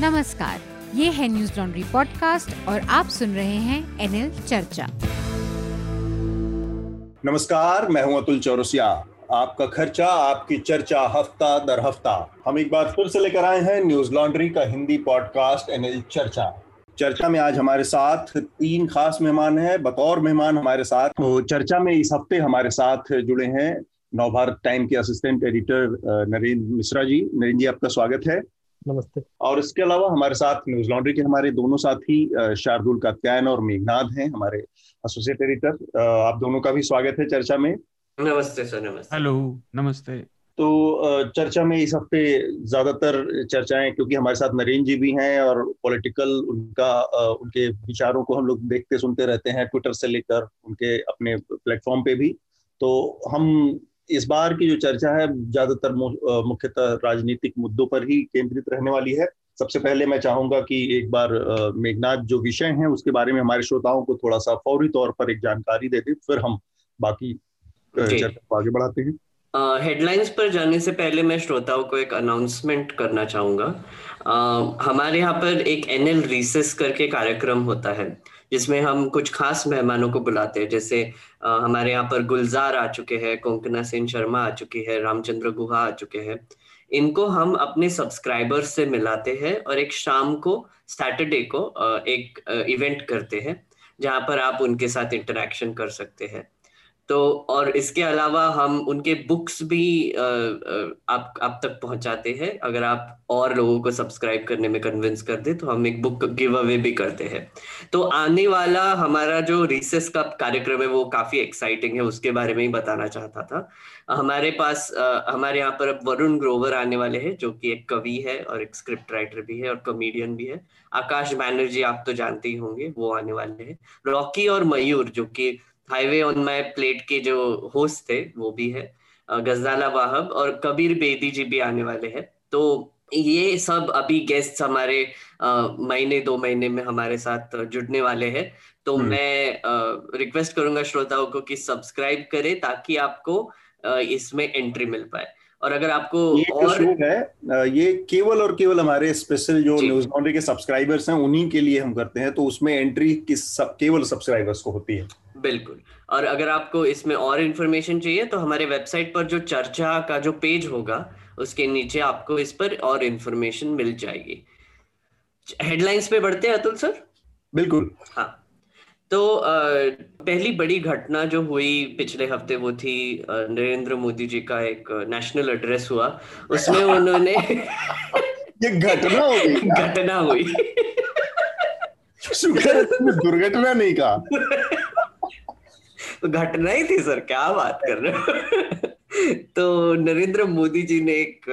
नमस्कार, ये है न्यूज लॉन्ड्री पॉडकास्ट और आप सुन रहे हैं एनएल चर्चा। नमस्कार, मैं हूं अतुल चौरसिया। आपका खर्चा आपकी चर्चा हफ्ता दर हफ्ता हम एक बार फिर से लेकर आए हैं न्यूज लॉन्ड्री का हिंदी पॉडकास्ट एनएल चर्चा। चर्चा में आज हमारे साथ तीन खास मेहमान हैं। बतौर मेहमान हमारे साथ तो चर्चा में इस हफ्ते हमारे साथ जुड़े हैं नवभारत टाइम्स के असिस्टेंट एडिटर नरेंद्र मिश्रा जी। नरेंद्र जी, आपका स्वागत है। नमस्ते। और इसके अलावा हमारे साथ न्यूज लॉन्ड्री के हमारे दोनों साथी शार्दुल कात्यायन और मेघनाद हैं, हमारे एसोसिएट एडिटर। आप दोनों का भी स्वागत है चर्चा में। नमस्ते सर। नमस्ते। हेलो, नमस्ते। तो चर्चा में इस हफ्ते ज्यादातर चर्चाएं, क्योंकि हमारे साथ नरेंद्र जी भी हैं और पॉलिटिकल उनके विचारों को हम लोग देखते सुनते रहते हैं, ट्विटर से लेकर उनके अपने प्लेटफॉर्म पे भी। तो हम इस बार की जो चर्चा है ज्यादातर मुख्यतः राजनीतिक मुद्दों पर ही केंद्रित रहने वाली है। सबसे पहले मैं चाहूंगा कि एक बार मेघनाद जो विषय हैं उसके बारे में हमारे श्रोताओं को थोड़ा सा फौरी तौर पर एक जानकारी दे दें, फिर हम बाकी चर्चा को आगे बढ़ाते हैं। हेडलाइंस पर जाने से पहले मैं श्रोताओं को एक अनाउंसमेंट करना चाहूंगा। हमारे यहाँ पर एक एनएल रिसेस करके कार्यक्रम होता है जिसमें हम कुछ खास मेहमानों को बुलाते हैं। जैसे हमारे यहाँ पर गुलजार आ चुके हैं, कोंकना सेन शर्मा आ चुकी है, रामचंद्र गुहा आ चुके हैं। इनको हम अपने सब्सक्राइबर्स से मिलाते हैं और एक शाम को, सैटरडे को, एक इवेंट करते हैं जहाँ पर आप उनके साथ इंटरेक्शन कर सकते हैं। तो और इसके अलावा हम उनके बुक्स भी आप तक पहुंचाते हैं। अगर आप और लोगों को सब्सक्राइब करने में कन्विंस कर दे तो हम एक बुक गिव अवे भी करते हैं। तो आने वाला हमारा जो रिसेस का कार्यक्रम है वो काफी एक्साइटिंग है, उसके बारे में ही बताना चाहता था। हमारे पास हमारे यहाँ पर अब वरुण ग्रोवर आने वाले हैं जो कि एक कवि है और एक स्क्रिप्ट राइटर भी है और कॉमेडियन भी है। आकाश बैनर्जी आप तो जानते ही होंगे, वो आने वाले हैं। रॉकी और मयूर जो कि हाईवे ऑन माय प्लेट के जो होस्ट थे वो भी है। गजाला वाहब और कबीर बेदी जी भी आने वाले हैं। तो ये सब अभी गेस्ट हमारे महीने दो महीने में हमारे साथ जुड़ने वाले हैं। तो मैं रिक्वेस्ट करूंगा श्रोताओं को कि सब्सक्राइब करें ताकि आपको इसमें एंट्री मिल पाए। और अगर आपको ये केवल और केवल हमारे स्पेशल जो न्यूज लॉन्ड्री के सब्सक्राइबर्स हैं उन्हीं के लिए हम करते हैं, तो उसमें एंट्री केवल सब्सक्राइबर्स को होती है। बिल्कुल। और अगर आपको इसमें और इन्फॉर्मेशन चाहिए तो हमारे वेबसाइट पर जो चर्चा का जो पेज होगा उसके नीचे आपको इस पर और इन्फॉर्मेशन मिल जाएगी। हेडलाइंस पे बढ़ते हैं अतुल सर। बिल्कुल, हाँ। तो पहली बड़ी घटना जो हुई पिछले हफ्ते वो थी नरेंद्र मोदी जी का एक नेशनल एड्रेस हुआ, उसमें उन्होंने ये घटना हुई दुर्घटना नहीं कहा, घटना ही थी सर, क्या बात कर रहे हो। तो नरेंद्र मोदी जी ने एक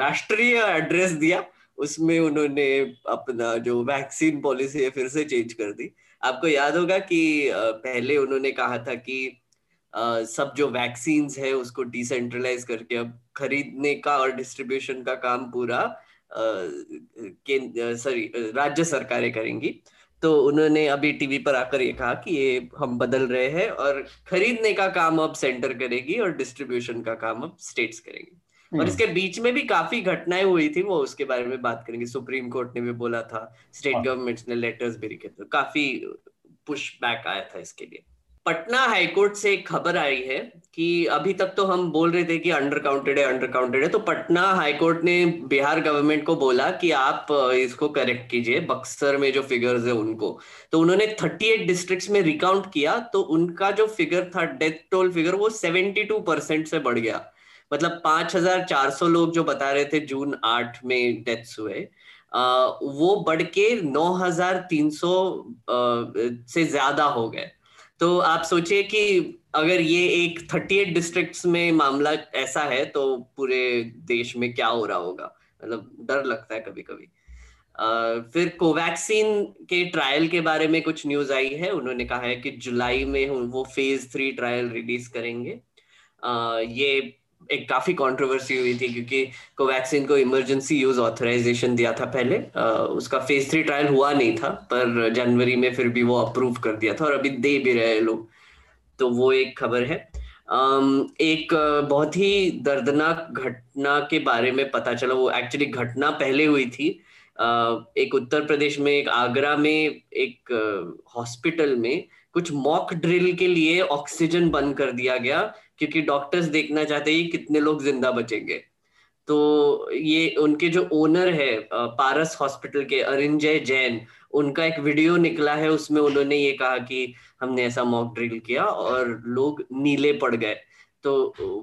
राष्ट्रीय एड्रेस दिया, उसमें उन्होंने अपना जो वैक्सीन पॉलिसी है फिर से चेंज कर दी। आपको याद होगा कि पहले उन्होंने कहा था कि सब जो वैक्सीन्स है उसको डिसेंट्रलाइज करके अब खरीदने का और डिस्ट्रीब्यूशन का काम पूरा राज्य सरकारें करेंगी। तो उन्होंने अभी टीवी पर आकर ये कहा कि ये हम बदल रहे हैं और खरीदने का काम अब सेंटर करेगी और डिस्ट्रीब्यूशन का काम अब स्टेट्स करेंगी। और इसके बीच में भी काफी घटनाएं हुई थी, वो उसके बारे में बात करेंगे। सुप्रीम कोर्ट ने भी बोला था, स्टेट गवर्नमेंट्स ने लेटर्स भी लिखे थे, काफी पुशबैक आया था इसके लिए। पटना हाईकोर्ट से एक खबर आई है कि अभी तक तो हम बोल रहे थे कि अंडर काउंटेड है, तो पटना हाईकोर्ट ने बिहार गवर्नमेंट को बोला कि आप इसको करेक्ट कीजिए, बक्सर में जो फिगर्स है उनको। तो उन्होंने 38 डिस्ट्रिक्ट्स में रिकाउंट किया तो उनका जो फिगर था, डेथ टोल फिगर, वो 72% से बढ़ गया। मतलब 5,400 लोग जो बता रहे थे जून 8 में डेथ्स हुए, वो बढ़ के 9,300 से ज्यादा हो गए। तो आप सोचिए कि अगर ये एक 38 डिस्ट्रिक्ट्स में मामला ऐसा है तो पूरे देश में क्या हो रहा होगा, मतलब डर लगता है कभी कभी। फिर कोवैक्सीन के ट्रायल के बारे में कुछ न्यूज आई है, उन्होंने कहा है कि जुलाई में वो फेज 3 ट्रायल रिलीज करेंगे। ये एक काफी कंट्रोवर्सी हुई थी क्योंकि कोवैक्सीन को इमरजेंसी यूज ऑथराइजेशन दिया था पहले, उसका फेज 3 ट्रायल हुआ नहीं था पर जनवरी में फिर भी वो अप्रूव कर दिया था और अभी दे भी रहे हैं लोग। तो वो एक खबर है। एक बहुत ही दर्दनाक घटना के बारे में पता चला, वो एक्चुअली घटना पहले हुई थी एक उत्तर प्रदेश में, एक आगरा में, एक हॉस्पिटल में कुछ मॉक ड्रिल के लिए ऑक्सीजन बंद कर दिया गया क्योंकि डॉक्टर्स देखना चाहते हैं कितने लोग जिंदा बचेंगे। तो ये उनके जो ओनर है पारस हॉस्पिटल के, अरिंजय जैन, उनका एक वीडियो निकला है, उसमें उन्होंने ये कहा कि हमने ऐसा मॉक ड्रिल किया और लोग नीले पड़ गए। तो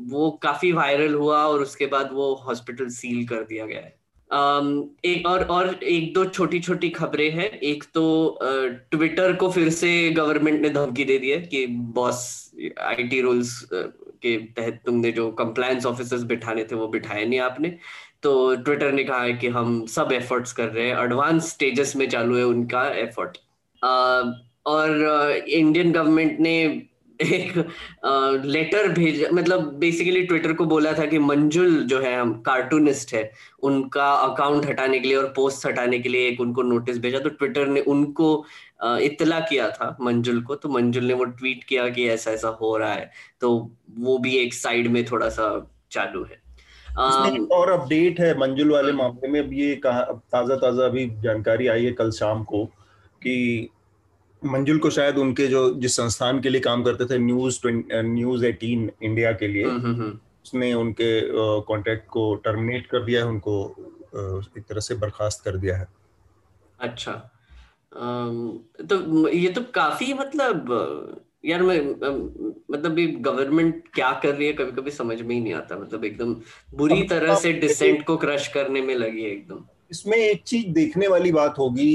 वो काफी वायरल हुआ और उसके बाद वो हॉस्पिटल सील कर दिया गया है। एक दो छोटी छोटी खबरें हैं। एक तो ट्विटर को फिर से गवर्नमेंट ने धमकी दे दी है कि बॉस, आईटी रूल्स के तहत तुमने जो कंप्लायंस ऑफिसर्स बिठाने थे वो बिठाए नहीं आपने। तो ट्विटर ने कहा है कि हम सब एफर्ट्स कर रहे हैं, एडवांस स्टेजेस में चालू है उनका एफर्ट। और इंडियन गवर्नमेंट ने एक लेटर भेजा, मतलब बेसिकली ट्विटर को बोला था कि मंजुल जो है, हम कार्टूनिस्ट है, उनका अकाउंट हटाने के लिए और पोस्ट हटाने के लिए एक उनको नोटिस भेजा। तो ट्विटर ने उनको इतला किया था, मंजुल को। तो मंजुल ने वो ट्वीट किया कि ऐसा ऐसा हो रहा है। तो वो भी एक साइड में थोड़ा सा चालू है। और अपडेट है मंजुल वाले मामले में, अब ये ताजा अभी जानकारी आई है कल शाम को कि मंजुल को शायद उनके जो जिस संस्थान के लिए काम करते थे, न्यूज 18 इंडिया के लिए, उसने उनके कॉन्ट्रैक्ट को टर्मिनेट कर दिया है, उनको एक तरह से बर्खास्त कर दिया है। अच्छा, तो ये तो काफी, मतलब यार मतलब गवर्नमेंट क्या कर रही है कभी कभी समझ में ही नहीं आता। मतलब एकदम बुरी तरह से डिसेंट को क्रश करने में लगी है एकदम। इसमें एक चीज देखने वाली बात होगी,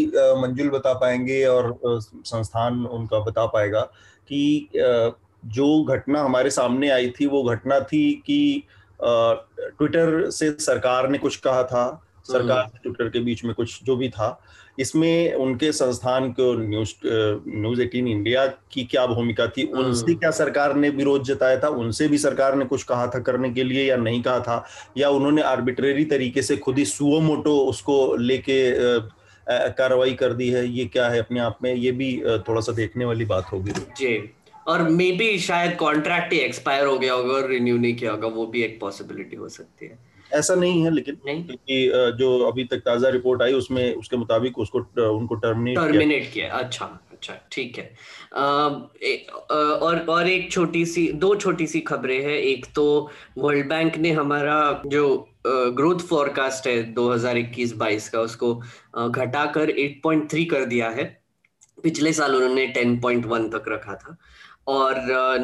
मंजुल बता पाएंगे और संस्थान उनका बता पाएगा कि जो घटना हमारे सामने आई थी वो घटना थी कि ट्विटर से सरकार ने कुछ कहा था, सरकार ट्विटर के बीच में कुछ जो भी था, इसमें उनके संस्थान को न्यूज 18 इंडिया की क्या भूमिका थी, उनसे क्या सरकार ने विरोध जताया था, उनसे भी सरकार ने कुछ कहा था करने के लिए या नहीं कहा था, या उन्होंने आर्बिट्रेरी तरीके से खुद ही सुओ मोटो उसको लेके कार्रवाई कर दी है। ये क्या है अपने आप में, ये भी थोड़ा सा देखने वाली बात होगी जी। और मे बी शायद कॉन्ट्रैक्ट ही एक्सपायर हो गया होगा और रिन्यू नहीं किया होगा, वो भी एक पॉसिबिलिटी हो सकती है। ऐसा नहीं है लेकिन, क्योंकि जो अभी तक ताजा रिपोर्ट आई उसमें उसके मुताबिक उसको उनको टर्मिनेट किया। अच्छा, ठीक है। और एक दो छोटी सी खबरें हैं। एक तो वर्ल्ड बैंक ने हमारा जो ग्रोथ फोरकास्ट है 2021-22 का, उसको घटाकर 8.3 कर दिया है। पिछले साल उन्होंने 10.1 तक रखा था। और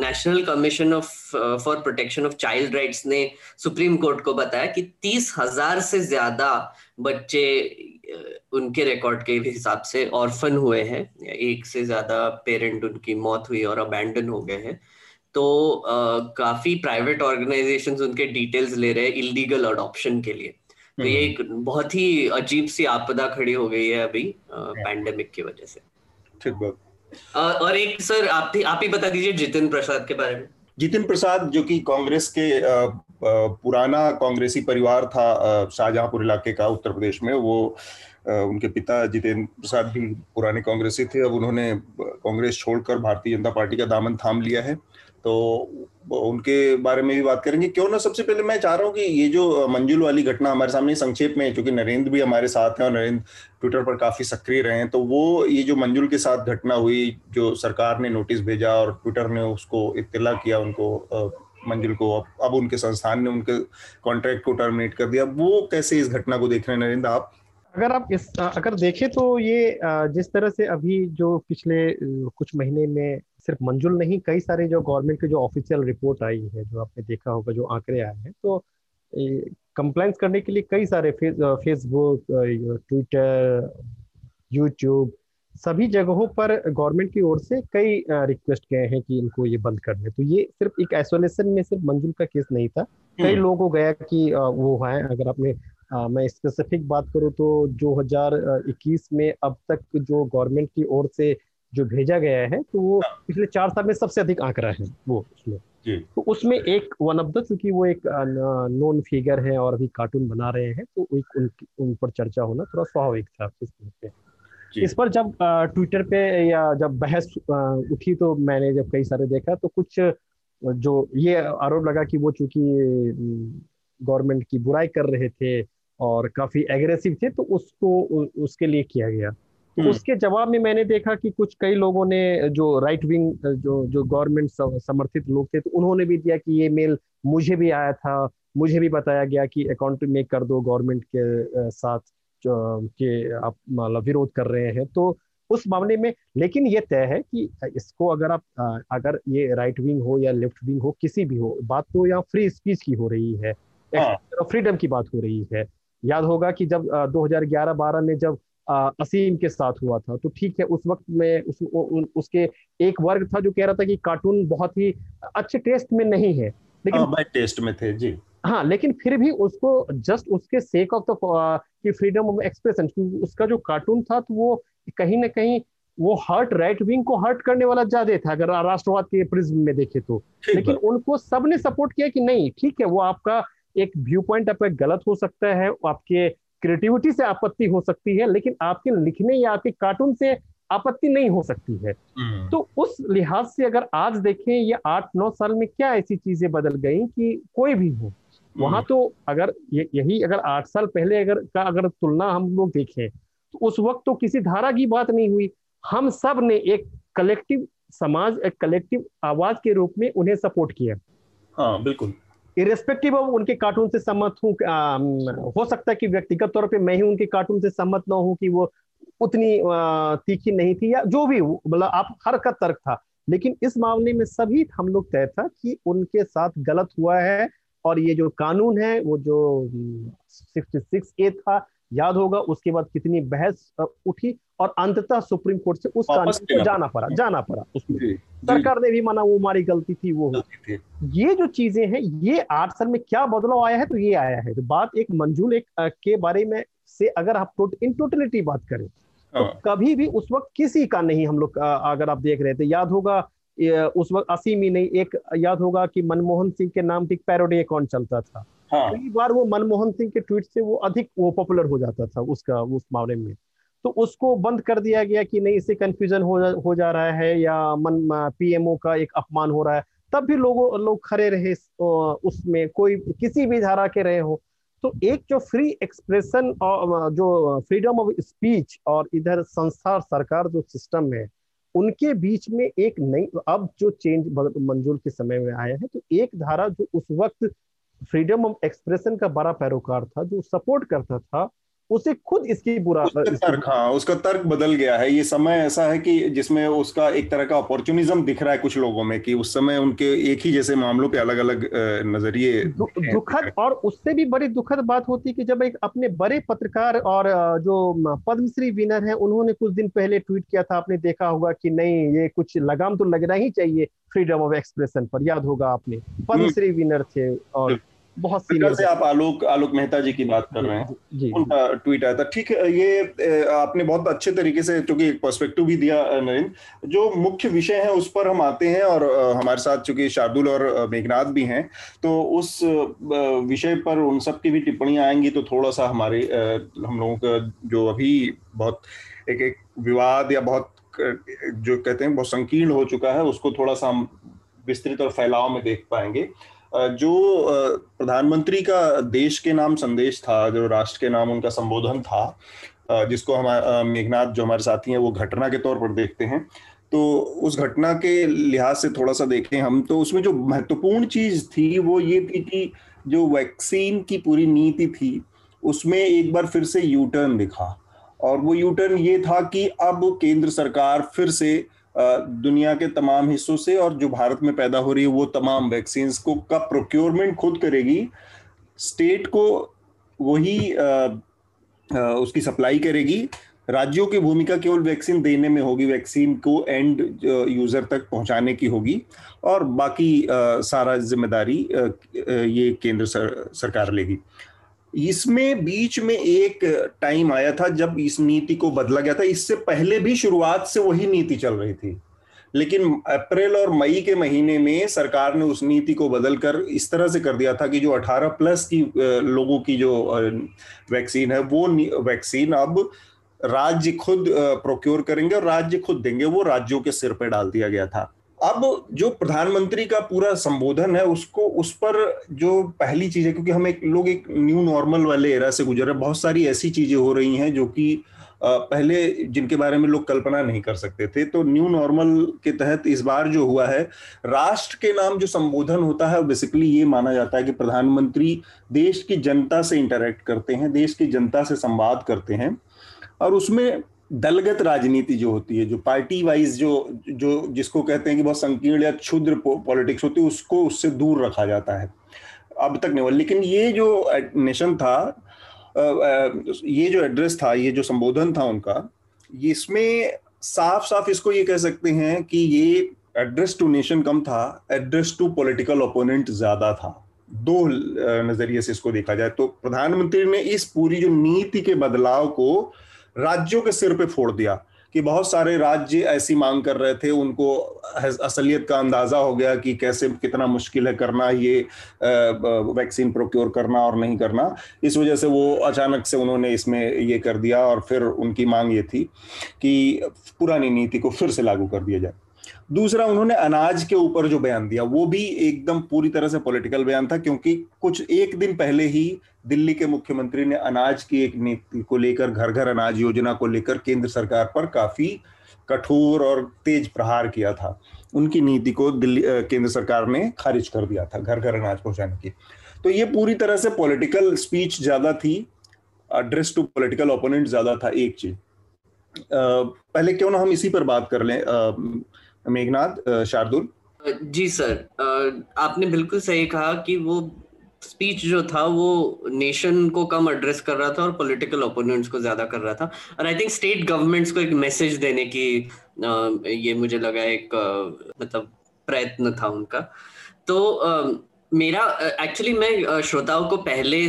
national commission for protection of child rights ने सुप्रीम कोर्ट को बताया कि 30,000 से ज्यादा बच्चे उनके रिकॉर्ड के हिसाब से ऑर्फन हुए हैं, एक से ज्यादा पेरेंट उनकी मौत हुई और अबैंडन हो गए हैं। तो काफी प्राइवेट ऑर्गेनाइजेशंस उनके डिटेल्स ले रहे हैं इलीगल अडॉप्शन के लिए। तो ये एक बहुत ही अजीब सी आपदा खड़ी हो गई है अभी पैंडेमिक की वजह से। ठीक बात। और एक सर, आप ही बता दीजिए जितिन प्रसाद के बारे में। जितिन प्रसाद जो कि कांग्रेस के पुराना कांग्रेसी परिवार था, शाहजहांपुर इलाके का उत्तर प्रदेश में, वो उनके पिता जितिन प्रसाद भी पुराने कांग्रेसी थे। अब उन्होंने कांग्रेस छोड़कर भारतीय जनता पार्टी का दामन थाम लिया है, तो उनके बारे में भी बात करेंगे। क्यों ना सबसे पहले मैं चाह रहा हूँ कि ये जो मंजुल वाली घटना हमारे सामने संक्षेप में, क्योंकि नरेंद्र भी हमारे साथ हैं और नरेंद्र ट्विटर पर काफी सक्रिय रहे हैं, तो वो ये जो मंजुल के साथ घटना हुई, जो सरकार ने नोटिस भेजा और ट्विटर ने उसको इत्तला किया उनको, मंजुल को, अब उनके संस्थान ने उनके कॉन्ट्रैक्ट को टर्मिनेट कर दिया, वो कैसे इस घटना को देख रहे हैं नरेंद्र आप? अगर देखें तो ये जिस तरह से अभी जो पिछले कुछ महीने में सिर्फ मंजुल नहीं, कई सारे जो गवर्नमेंट के जो ऑफिशियल रिपोर्ट आई है, जो आपने देखा होगा, जो आंकड़े आए हैं, तो कंप्लेंस करने के लिए कई सारे फेसबुक, ट्विटर, यूट्यूब, सभी जगहों पर गवर्नमेंट की ओर से कई रिक्वेस्ट गए हैं कि इनको ये बंद कर दें। तो ये सिर्फ एक आइसोलेशन में सिर्फ मंजुल का केस नहीं था, कई लोगों को गया कि वो है। अगर आपने मैं स्पेसिफिक बात करूं तो 2021 में अब तक जो गवर्नमेंट की ओर से जो भेजा गया है, तो वो पिछले 4 साल में सबसे अधिक आंकड़ा है वो उसमें। तो उसमें एक वन ऑफ द, क्योंकि वो एक नोन फिगर है और अभी कार्टून बना रहे हैं, तो उन पर चर्चा होना थोड़ा स्वाभाविक था इस पर। जब ट्विटर पे या जब बहस उठी तो मैंने जब कई सारे देखा, तो कुछ जो ये आरोप लगा कि वो चूंकि गवर्नमेंट की बुराई कर रहे थे और काफी एग्रेसिव थे, तो उसको उसके लिए किया गया। उसके जवाब में मैंने देखा कि कई लोगों ने जो राइट विंग जो गवर्नमेंट समर्थित लोग थे, तो उन्होंने भी दिया कि ये मेल मुझे भी आया था, मुझे भी बताया गया कि अकाउंट में कर दो, गवर्नमेंट के साथ के आप मतलब विरोध कर रहे हैं। तो उस मामले में लेकिन ये तय है कि इसको अगर आप अगर ये राइट विंग हो या लेफ्ट विंग हो, किसी भी हो, बात तो यहाँ फ्री स्पीच की हो रही है, फ्रीडम की बात हो रही है। याद होगा कि जब 2011-12 में जब असीम के साथ हुआ था, तो ठीक है उस वक्त में उसके एक वर्ग था जो कह रहा था कि कार्टून बहुत ही अच्छे टेस्ट में नहीं है, लेकिन टेस्ट में थे जी हाँ, लेकिन फिर भी उसको जस्ट उसके sake of the freedom of expression, उसका जो कार्टून था तो वो कहीं ना कहीं वो हर्ट राइट विंग को हर्ट करने वाला ज्यादा था अगर राष्ट्रवाद के प्रिज्म में देखे तो। लेकिन उनको सबने सपोर्ट किया कि नहीं ठीक है, वो आपका एक व्यू पॉइंट आपका गलत हो सकता है, आपके क्रिएटिविटी से आपत्ति हो सकती है, लेकिन आपके लिखने या आपके कार्टून से आपत्ति नहीं हो सकती है। तो उस लिहाज से अगर आज देखें ये 8-9 साल में क्या ऐसी चीजें बदल गई कि कोई भी हो वहां, तो अगर यही अगर 8 साल पहले अगर तुलना हम लोग देखें तो उस वक्त तो किसी धारा की बात नहीं हुई, हम सब ने एक कलेक्टिव समाज, एक कलेक्टिव आवाज के रूप में उन्हें सपोर्ट किया। हाँ बिल्कुल, इरेस्पेक्टिव ऑफ उनके कार्टून से सहमत हूँ, हो सकता है कि व्यक्तिगत तौर पे मैं ही उनके कार्टून से सहमत ना हूँ कि वो उतनी तीखी नहीं थी या जो भी, मतलब आप हर का तर्क था, लेकिन इस मामले में सभी हम लोग तय था कि उनके साथ गलत हुआ है। और ये जो कानून है वो जो 66A था, याद होगा उसके बाद कितनी बहस उठी और अंततः सुप्रीम कोर्ट से उस कानून को जाना पड़ा। सरकार ने भी माना वो हमारी गलती थी, वो गलती थी। ये जो चीजें हैं, ये 8 साल में क्या बदलाव आया है, तो ये आया है। तो बात एक मंजुल एक के बारे में से अगर आप इन टोटलिटी बात करें तो कभी भी उस वक्त किसी का नहीं, हम लोग अगर आप देख रहे थे, याद होगा उस वक्त असीम ही नहीं, एक याद होगा कि मनमोहन सिंह के नाम की पैरोडी अकाउंट चलता था, कई बार वो मनमोहन सिंह के ट्वीट से वो अधिक वो पॉपुलर हो जाता था उसका, उस मामले में तो उसको बंद कर दिया गया कि नहीं इससे कंफ्यूजन हो जा रहा है या पीएमओ का एक अपमान हो रहा है। तब भी लोग खड़े रहे उसमें, कोई किसी भी धारा के रहे हो। तो एक जो फ्री एक्सप्रेशन और जो फ्रीडम ऑफ स्पीच और इधर संस्था सरकार जो सिस्टम है उनके बीच में एक नई, अब जो चेंज मंजूर के समय में आया है, तो एक धारा जो उस वक्त फ्रीडम ऑफ एक्सप्रेशन का बड़ा पैरोकार था, जो सपोर्ट करता था, उसे खुद इसकी बुरा उसका तर्क बदल गया है। ये समय ऐसा है कि जिसमें उसका एक तरह का अपॉर्चुनिज्म दिख रहा है कुछ लोगों में, कि उस समय उनके एक ही जैसे मामलों पे अलग अलग नजरिए। दुखद और उससे भी बड़ी दुखद बात होती है कि जब एक अपने बड़े पत्रकार और जो पद्मश्री विनर है उन्होंने कुछ दिन पहले ट्वीट किया था, आपने देखा होगा कि नहीं ये कुछ लगाम तो लगना ही चाहिए फ्रीडम ऑफ एक्सप्रेशन पर, याद होगा आपने, पद्मश्री विनर थे और बहुत सीनियर से आप आलोक मेहता जी की बात कर रहे हैं, उनका ट्वीट आया था। ठीक है, ये आपने बहुत अच्छे तरीके से चूंकि एक पर्सपेक्टिव भी दिया नरेंद्र। जो मुख्य विषय है उस पर हम आते हैं और हमारे साथ चूंकि शार्दुल और मेघनाद भी हैं, तो उस विषय पर उन सब की भी टिप्पणियां आएंगी, तो थोड़ा सा हम लोगों का जो अभी बहुत एक विवाद या बहुत जो कहते हैं बहुत संकीर्ण हो चुका है, उसको थोड़ा सा हम विस्तृत और फैलाव में देख पाएंगे। जो प्रधानमंत्री का देश के नाम संदेश था, जो राष्ट्र के नाम उनका संबोधन था, जिसको हम मेघनाद जो हमारे साथी हैं वो घटना के तौर पर देखते हैं, तो उस घटना के लिहाज से थोड़ा सा देखें हम, तो उसमें जो महत्वपूर्ण चीज थी वो ये थी कि जो वैक्सीन की पूरी नीति थी उसमें एक बार फिर से यू टर्न दिखा, और वो यू टर्न ये था कि अब केंद्र सरकार फिर से दुनिया के तमाम हिस्सों से और जो भारत में पैदा हो रही है वो तमाम वैक्सीन्स को का प्रोक्योरमेंट खुद करेगी, स्टेट को वही उसकी सप्लाई करेगी, राज्यों की भूमिका केवल वैक्सीन देने में होगी, वैक्सीन को एंड यूजर तक पहुंचाने की होगी और बाकी सारा जिम्मेदारी ये केंद्र सरकार लेगी। इसमें बीच में एक टाइम आया था जब इस नीति को बदला गया था, इससे पहले भी शुरुआत से वही नीति चल रही थी, लेकिन अप्रैल और मई के महीने में सरकार ने उस नीति को बदलकर इस तरह से कर दिया था कि जो 18 प्लस की लोगों की जो वैक्सीन है वो वैक्सीन अब राज्य खुद प्रोक्योर करेंगे और राज्य खुद देंगे, वो राज्यों के सिर पर डाल दिया गया था। अब जो प्रधानमंत्री का पूरा संबोधन है उसको उस पर जो पहली चीज है, क्योंकि हम लोग एक न्यू नॉर्मल वाले एरा से गुजर रहे हैं, बहुत सारी ऐसी चीजें हो रही हैं जो कि पहले जिनके बारे में लोग कल्पना नहीं कर सकते थे। तो न्यू नॉर्मल के तहत इस बार जो हुआ है, राष्ट्र के नाम जो संबोधन होता है बेसिकली ये माना जाता है कि प्रधानमंत्री देश की जनता से इंटरेक्ट करते हैं, देश की जनता से संवाद करते हैं, और उसमें दलगत राजनीति जो होती है, जो पार्टी वाइज जो जिसको कहते हैं कि बहुत संकीर्ण या क्षुद्र पॉलिटिक्स होती है, उसको उससे दूर रखा जाता है। अब तक नहीं हुआ, लेकिन ये जो नेशन था, ये जो एड्रेस था, ये जो संबोधन था उनका, ये इसमें साफ साफ इसको ये कह सकते हैं कि ये एड्रेस टू नेशन कम था, एड्रेस टू पॉलिटिकल ओपोनेंट ज्यादा था। दो नजरिए से इसको देखा जाए तो प्रधानमंत्री ने इस पूरी जो नीति के बदलाव को राज्यों के सिर पे फोड़ दिया कि बहुत सारे राज्य ऐसी मांग कर रहे थे, उनको असलियत का अंदाजा हो गया कि कैसे कितना मुश्किल है करना ये वैक्सीन प्रोक्योर करना और नहीं करना, इस वजह से वो अचानक से उन्होंने इसमें ये कर दिया। और फिर उनकी मांग ये थी कि पुरानी नीति को फिर से लागू कर दिया जाए। दूसरा, उन्होंने अनाज के ऊपर जो बयान दिया वो भी एकदम पूरी तरह से पॉलिटिकल बयान था, क्योंकि कुछ एक दिन पहले ही दिल्ली के मुख्यमंत्री ने अनाज की एक नीति को लेकर, घर घर अनाज योजना को लेकर केंद्र सरकार पर काफी कठोर और तेज प्रहार किया था। उनकी नीति को केंद्र सरकार ने खारिज कर दिया था, घर घर अनाज पहुंचाने की। तो ये पूरी तरह से पॉलिटिकल स्पीच ज्यादा थी, एड्रेस टू पॉलिटिकल ओपोनेंट ज्यादा था। एक चीज पहले क्यों ना हम इसी पर बात कर लें, मेघनाद शार्दुल। जी सर, आपने बिल्कुल सही कहा कि वो स्पीच जो था वो नेशन को कम एड्रेस कर रहा था और पॉलिटिकल ओपोनेंट्स को ज्यादा कर रहा था। और आई थिंक स्टेट गवर्नमेंट्स को एक मैसेज देने की ये मुझे लगा एक मतलब प्रयत्न था उनका। तो मेरा एक्चुअली मैं श्रोताओं को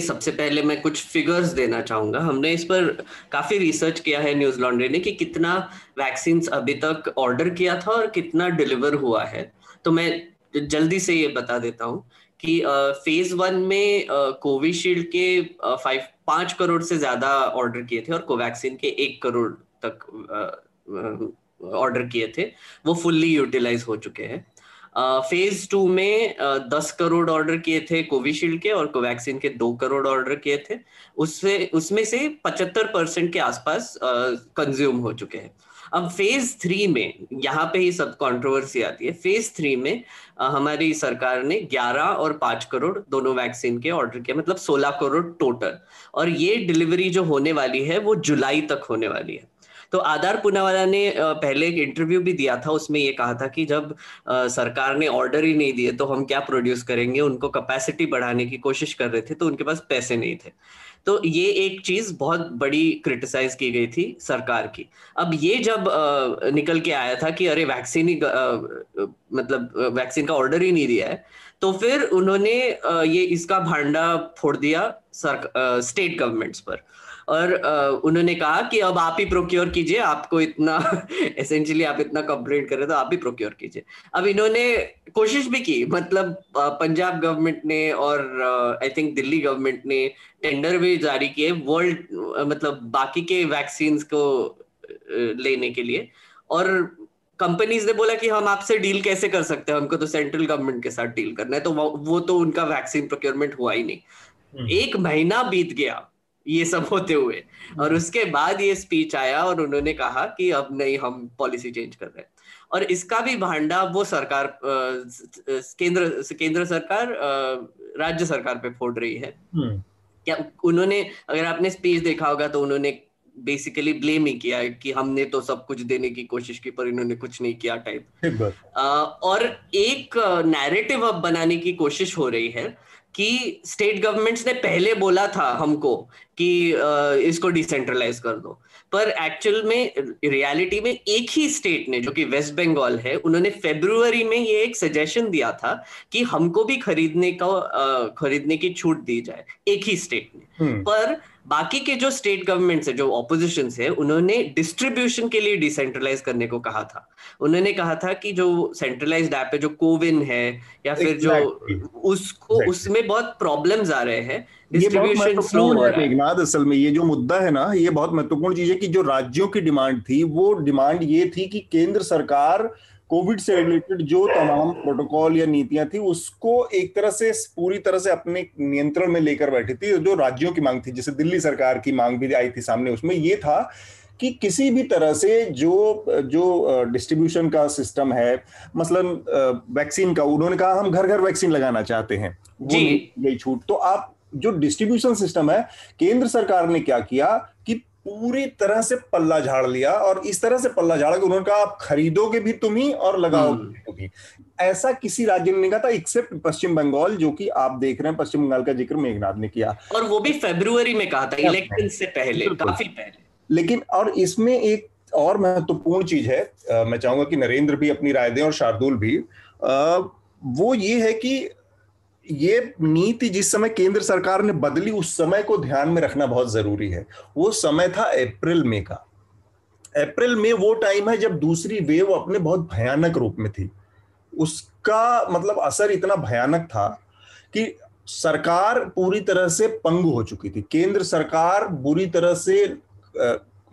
सबसे पहले मैं कुछ फिगर्स देना चाहूँगा। हमने इस पर काफ़ी रिसर्च किया है न्यूज लॉन्ड्री ने कि कितना वैक्सीन्स अभी तक ऑर्डर किया था और कितना डिलीवर हुआ है। तो मैं जल्दी से ये बता देता हूँ कि फेज 1 में कोविशील्ड के 5 करोड़ से ज़्यादा ऑर्डर किए थे और कोवैक्सीन के 1 करोड़ तक ऑर्डर किए थे। वो फुल्ली यूटिलाइज हो चुके हैं। फेज 2 में 10 करोड़ ऑर्डर किए थे कोविशील्ड के और कोवैक्सीन के 2 करोड़ ऑर्डर किए थे। उसमें से 75% के आसपास कंज्यूम हो चुके हैं। अब फेज 3 में, यहाँ पे ही सब कंट्रोवर्सी आती है, फेज 3 में हमारी सरकार ने 11 और 5 करोड़ दोनों वैक्सीन के ऑर्डर किए, मतलब 16 करोड़ टोटल। और ये डिलीवरी जो होने वाली है वो जुलाई तक होने वाली है। तो आधार पूनावाला ने पहले एक इंटरव्यू भी दिया था, उसमें ये कहा था कि जब सरकार ने ऑर्डर ही नहीं दिए तो हम क्या प्रोड्यूस करेंगे। उनको कैपेसिटी बढ़ाने की कोशिश कर रहे थे तो उनके पास पैसे नहीं थे। तो ये एक चीज बहुत बड़ी क्रिटिसाइज की गई थी सरकार की। अब ये जब निकल के आया था कि अरे वैक्सीन ही मतलब वैक्सीन का ऑर्डर ही नहीं दिया है, तो फिर उन्होंने ये इसका भांडा फोड़ दिया स्टेट गवर्नमेंट्स पर। और उन्होंने कहा कि अब आप ही प्रोक्योर कीजिए, आपको इतना एसेंशियली आप इतना कंप्लेंट कर रहे हो तो आप ही प्रोक्योर कीजिए। अब इन्होंने कोशिश भी की, मतलब पंजाब गवर्नमेंट ने और आई थिंक दिल्ली गवर्नमेंट ने टेंडर भी जारी किए बाकी के वैक्सीन्स को लेने के लिए। और कंपनीज ने बोला कि हम आपसे डील कैसे कर सकते हैं, हमको तो सेंट्रल गवर्नमेंट के साथ डील करना है। तो वो तो उनका वैक्सीन प्रोक्योरमेंट हुआ ही नहीं। 1 महीना बीत गया ये सब होते हुए और उसके बाद ये स्पीच आया और उन्होंने कहा कि अब नहीं, हम पॉलिसी चेंज कर रहे हैं। और इसका भी भांडा वो सरकार केंद्र सरकार राज्य सरकार पे फोड़ रही है। क्या उन्होंने, अगर आपने स्पीच देखा होगा तो उन्होंने बेसिकली ब्लेम ही किया कि हमने तो सब कुछ देने की कोशिश की पर इन्होंने कुछ नहीं किया टाइप। और एक नैरेटिव अब बनाने की कोशिश हो रही है कि स्टेट गवर्नमेंट्स ने पहले बोला था हमको कि इसको डिसेंट्रलाइज कर दो, पर एक्चुअल में रियलिटी में एक ही स्टेट ने, जो कि वेस्ट बंगाल है, उन्होंने फरवरी में ये एक सजेशन दिया था कि हमको भी खरीदने की छूट दी जाए, एक ही स्टेट ने। पर बाकी के जो स्टेट गवर्नमेंट्स है, जो ऑपोजिशन है, उन्होंने डिस्ट्रीब्यूशन के लिए डिसेंट्रलाइज करने को कहा था। उन्होंने कहा था कि जो सेंट्रलाइज्ड ऐप है, जो कोविन है या फिर जो उसको उसमें बहुत प्रॉब्लम्स आ रहे हैं, डिस्ट्रीब्यूशन स्लो हो रहा है। असल में ये जो मुद्दा है ना, ये बहुत महत्वपूर्ण चीज है कि जो राज्यों की डिमांड थी, वो डिमांड ये थी कि केंद्र सरकार कोविड से रिलेटेड जो तमाम प्रोटोकॉल या नीतियां थी उसको एक तरह से पूरी तरह से अपने नियंत्रण में लेकर बैठी थी। जो राज्यों की मांग थी, जैसे दिल्ली सरकार की मांग भी आई थी सामने, उसमें ये था कि किसी भी तरह से जो डिस्ट्रीब्यूशन का सिस्टम है, मसलन वैक्सीन का, उन्होंने कहा हम घर घर वैक्सीन लगाना चाहते हैं, जी यही छूट। तो आप जो डिस्ट्रीब्यूशन सिस्टम है, केंद्र सरकार ने क्या किया कि पूरी तरह से पल्ला झाड़ लिया, और इस तरह से पल्ला झाड़ के उन्होंने कहा आप खरीदोगे भी तुम ही और लगाओगे भी। ऐसा किसी राज्य ने नहीं कहा था एक्सेप्ट पश्चिम बंगाल, जो कि आप देख रहे हैं। पश्चिम बंगाल का जिक्र मेघनाद ने किया, और वो भी फरवरी में कहा था, इलेक्शन से पहले, काफी पहले। लेकिन और इसमें एक और महत्वपूर्ण चीज है, मैं चाहूंगा कि नरेंद्र भी अपनी राय दें और शार्दुल भी, वो ये है कि ये नीति जिस समय केंद्र सरकार ने बदली उस समय को ध्यान में रखना बहुत जरूरी है। वो समय था अप्रैल में का। अप्रैल में वो टाइम है जब दूसरी वेव अपने बहुत भयानक रूप में थी। उसका मतलब असर इतना भयानक था कि सरकार पूरी तरह से पंगु हो चुकी थी। केंद्र सरकार बुरी तरह से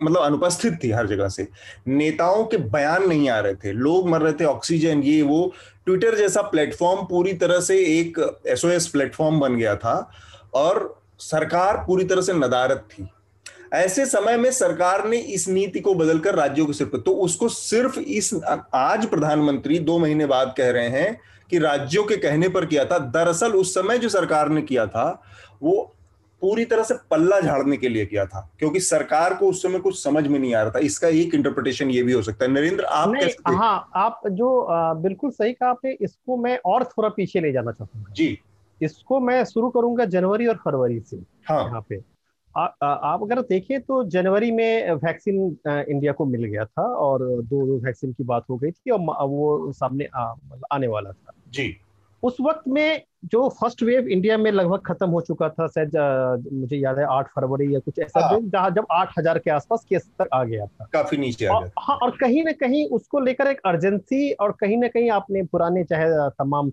मतलब अनुपस्थित थी हर जगह से, नेताओं के बयान नहीं आ रहे थे, लोग मर रहे थे, ऑक्सीजन ये वो। ट्विटर जैसा प्लेटफॉर्म पूरी तरह से एक एसओएस प्लेटफॉर्म बन गया था, और सरकार पूरी तरह से नदारत थी। ऐसे समय में सरकार ने इस नीति को बदलकर राज्यों के सिर पर, तो उसको सिर्फ इस आज प्रधानमंत्री 2 महीने बाद कह रहे हैं कि राज्यों के कहने पर किया था। दरअसल उस समय जो सरकार ने किया था वो पूरी तरह से पल्ला झाड़ने के लिए किया था, क्योंकि सरकार को उस समय कुछ समझ में नहीं आ रहा था। इसका एक इंटरप्रिटेशन ये भी हो सकता है। नरेंद्र आप कैसे? हाँ, आप जो बिल्कुल सही कहा आपने, इसको मैं और थोड़ा पीछे ले जाना चाहूंगा जी। इसको मैं शुरू करूंगा जनवरी और फरवरी से। हाँ, यहाँ पे आप अगर देखें तो जनवरी में वैक्सीन इंडिया को मिल गया था, और 2 वैक्सीन की बात हो गई थी, और वो सामने आने वाला था जी। उस वक्त में जो फर्स्ट वेव इंडिया में लगभग खत्म हो चुका था, शायद मुझे याद है 8 फरवरी या कुछ ऐसा, जहाँ जब 8000 के आसपास केस तक आ गया था, काफी नीचे आ गया। हाँ, और कहीं ना कहीं उसको लेकर एक अर्जेंसी, और कहीं ना कहीं आपने पुराने चाहे तमाम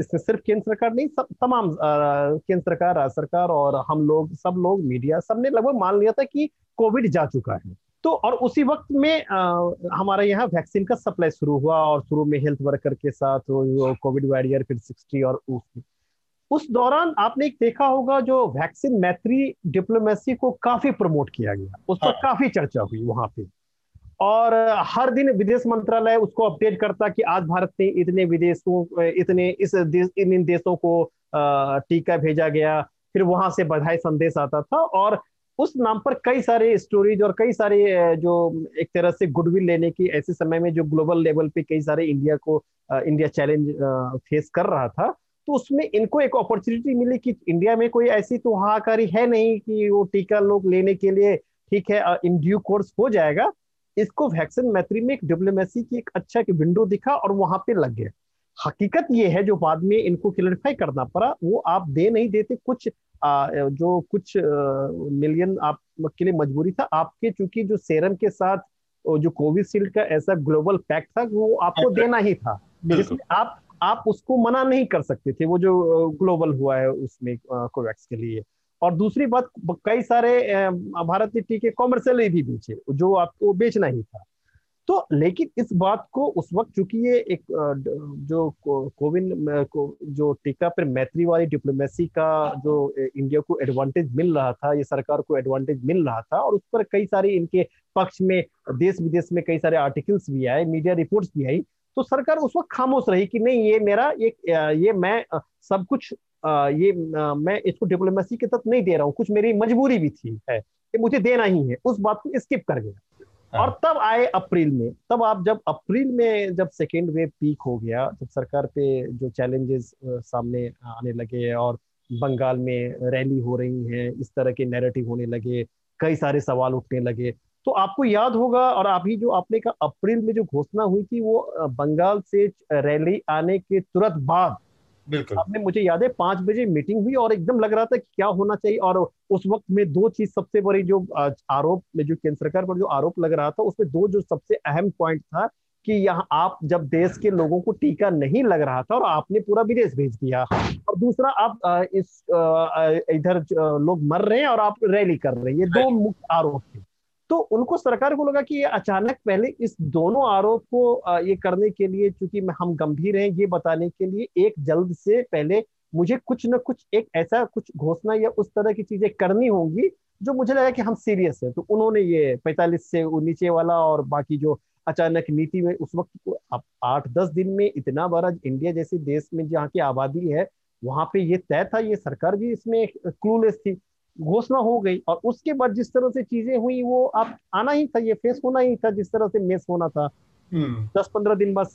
इसमें सिर्फ केंद्र सरकार नहीं, तमाम केंद्र सरकार, राज्य सरकार और हम लोग, सब लोग, मीडिया, सबने लगभग मान लिया था कि कोविड जा चुका है। तो और उसी वक्त में हमारे यहाँ वैक्सीन का सप्लाई शुरू हुआ, और शुरू में हेल्थ वर्कर के साथ कोविड वॉरियर, फिर 60 और उस दौरान आपने एक देखा होगा जो वैक्सीन मैत्री डिप्लोमेसी को काफी प्रमोट किया गया, उस पर काफी चर्चा हुई वहां पे, और हर दिन विदेश मंत्रालय उसको अपडेट करता कि आज भारत ने इन देशों को टीका भेजा गया, फिर वहां से बधाई संदेश आता था, और उस नाम पर कई सारे स्टोरीज और कई सारे जो एक तरह से गुडविल लेने की, ऐसे समय में जो ग्लोबल लेवल पे कई सारे इंडिया चैलेंज फेस कर रहा था, तो उसमें इनको एक अपॉर्चुनिटी मिली कि इंडिया में कोई ऐसी तो हाहाकारी है नहीं कि वो टीका लोग लेने के लिए, ठीक है, इन ड्यू कोर्स हो जाएगा। इसको वैक्सीन मैत्री में एक डिप्लोमेसी की एक अच्छा एक विंडो दिखा, और वहां पे लग गया। हकीकत ये है जो बाद में इनको क्लैरिफाई करना पड़ा, वो आप दे नहीं देते, कुछ मिलियन आपके लिए मजबूरी था आपके, चूंकि जो सेरम के साथ जो कोविशील्ड का ऐसा ग्लोबल पैक था वो आपको देना ही था, जिसमें आप उसको मना नहीं कर सकते थे, वो जो ग्लोबल हुआ है उसमें कोवैक्स के लिए। और दूसरी बात, कई सारे भारतीय टीके कॉमर्शियली भी बेचे जो आपको बेचना ही था। तो लेकिन इस बात को उस वक्त, चूंकि ये एक जो जो टीका पर मैत्री वाली डिप्लोमेसी का जो इंडिया को एडवांटेज मिल रहा था, ये सरकार को एडवांटेज मिल रहा था, और उस पर कई सारे इनके पक्ष में देश विदेश में कई सारे आर्टिकल्स भी आए, मीडिया रिपोर्ट्स भी आई, तो सरकार उस वक्त खामोश रही कि नहीं, ये मेरा ये मैं सब कुछ ये मैं इसको डिप्लोमेसी के तहत नहीं दे रहा हूँ, कुछ मेरी मजबूरी भी थी है कि मुझे देना ही है, उस बात को स्किप कर गया। और तब आए अप्रैल में, तब आप जब अप्रैल में जब सेकेंड वेव पीक हो गया, जब सरकार पे जो चैलेंजेस सामने आने लगे, और बंगाल में रैली हो रही है, इस तरह के नैरेटिव होने लगे, कई सारे सवाल उठने लगे, तो आपको याद होगा, और अभी जो आपने कहा अप्रैल में जो घोषणा हुई थी, वो बंगाल से रैली आने के तुरंत बाद, बिल्कुल आपने, मुझे याद है 5 बजे मीटिंग हुई, और एकदम लग रहा था कि क्या होना चाहिए। और उस वक्त में 2 चीज सबसे बड़ी जो आरोप में जो केंद्र सरकार पर जो आरोप लग रहा था, उसमें 2 जो सबसे अहम पॉइंट था कि यहाँ आप जब देश के लोगों को टीका नहीं लग रहा था और आपने पूरा विदेश भेज दिया, और दूसरा आप इधर लोग मर रहे हैं और आप रैली कर रहे हैं, ये 2 मुख्य आरोप थे। तो उनको सरकार को लगा कि ये अचानक पहले इस दोनों आरोप को ये करने के लिए, चूंकि हम गंभीर हैं ये बताने के लिए एक जल्द से पहले मुझे कुछ न कुछ एक ऐसा कुछ घोषणा या उस तरह की चीजें करनी होंगी जो मुझे लगा कि हम सीरियस हैं। तो उन्होंने ये 45 से नीचे वाला और बाकी जो अचानक नीति में उस वक्त 8-10 दिन में इतना बड़ा इंडिया जैसे देश में जहाँ की आबादी है वहां पे ये तय था, ये सरकार भी इसमें क्लूलेस थी, घोषणा हो गई और उसके बाद जिस तरह से चीजें हुई वो आप आना ही था, ये फेस होना ही था, जिस तरह से मेस होना था। 10-15 दिन बस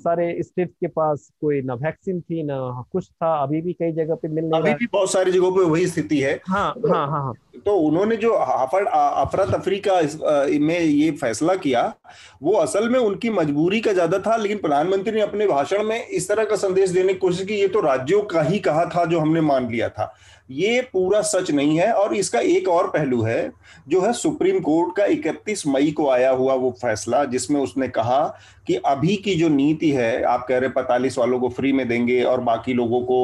सारे स्टेट के पास कोई ना वैक्सीन थी ना कुछ था, अभी भी कई जगह पे मिलने अभी भी बहुत सारी जगहों पे वही स्थिति है। हाँ, तो, हाँ, हाँ, हाँ. तो उन्होंने जो अफरा तफरी का में ये फैसला किया वो असल में उनकी मजबूरी का ज्यादा था, लेकिन प्रधानमंत्री ने अपने भाषण में इस तरह का संदेश देने की कोशिश की ये तो राज्यों का ही कहा था जो हमने मान लिया था, ये पूरा सच नहीं है। और इसका एक और पहलू है जो है सुप्रीम कोर्ट का 31 मई को आया हुआ वो फैसला, जिसमें उसने कहा कि अभी की जो नीति है, आप कह रहे 45 वालों को फ्री में देंगे और बाकी लोगों को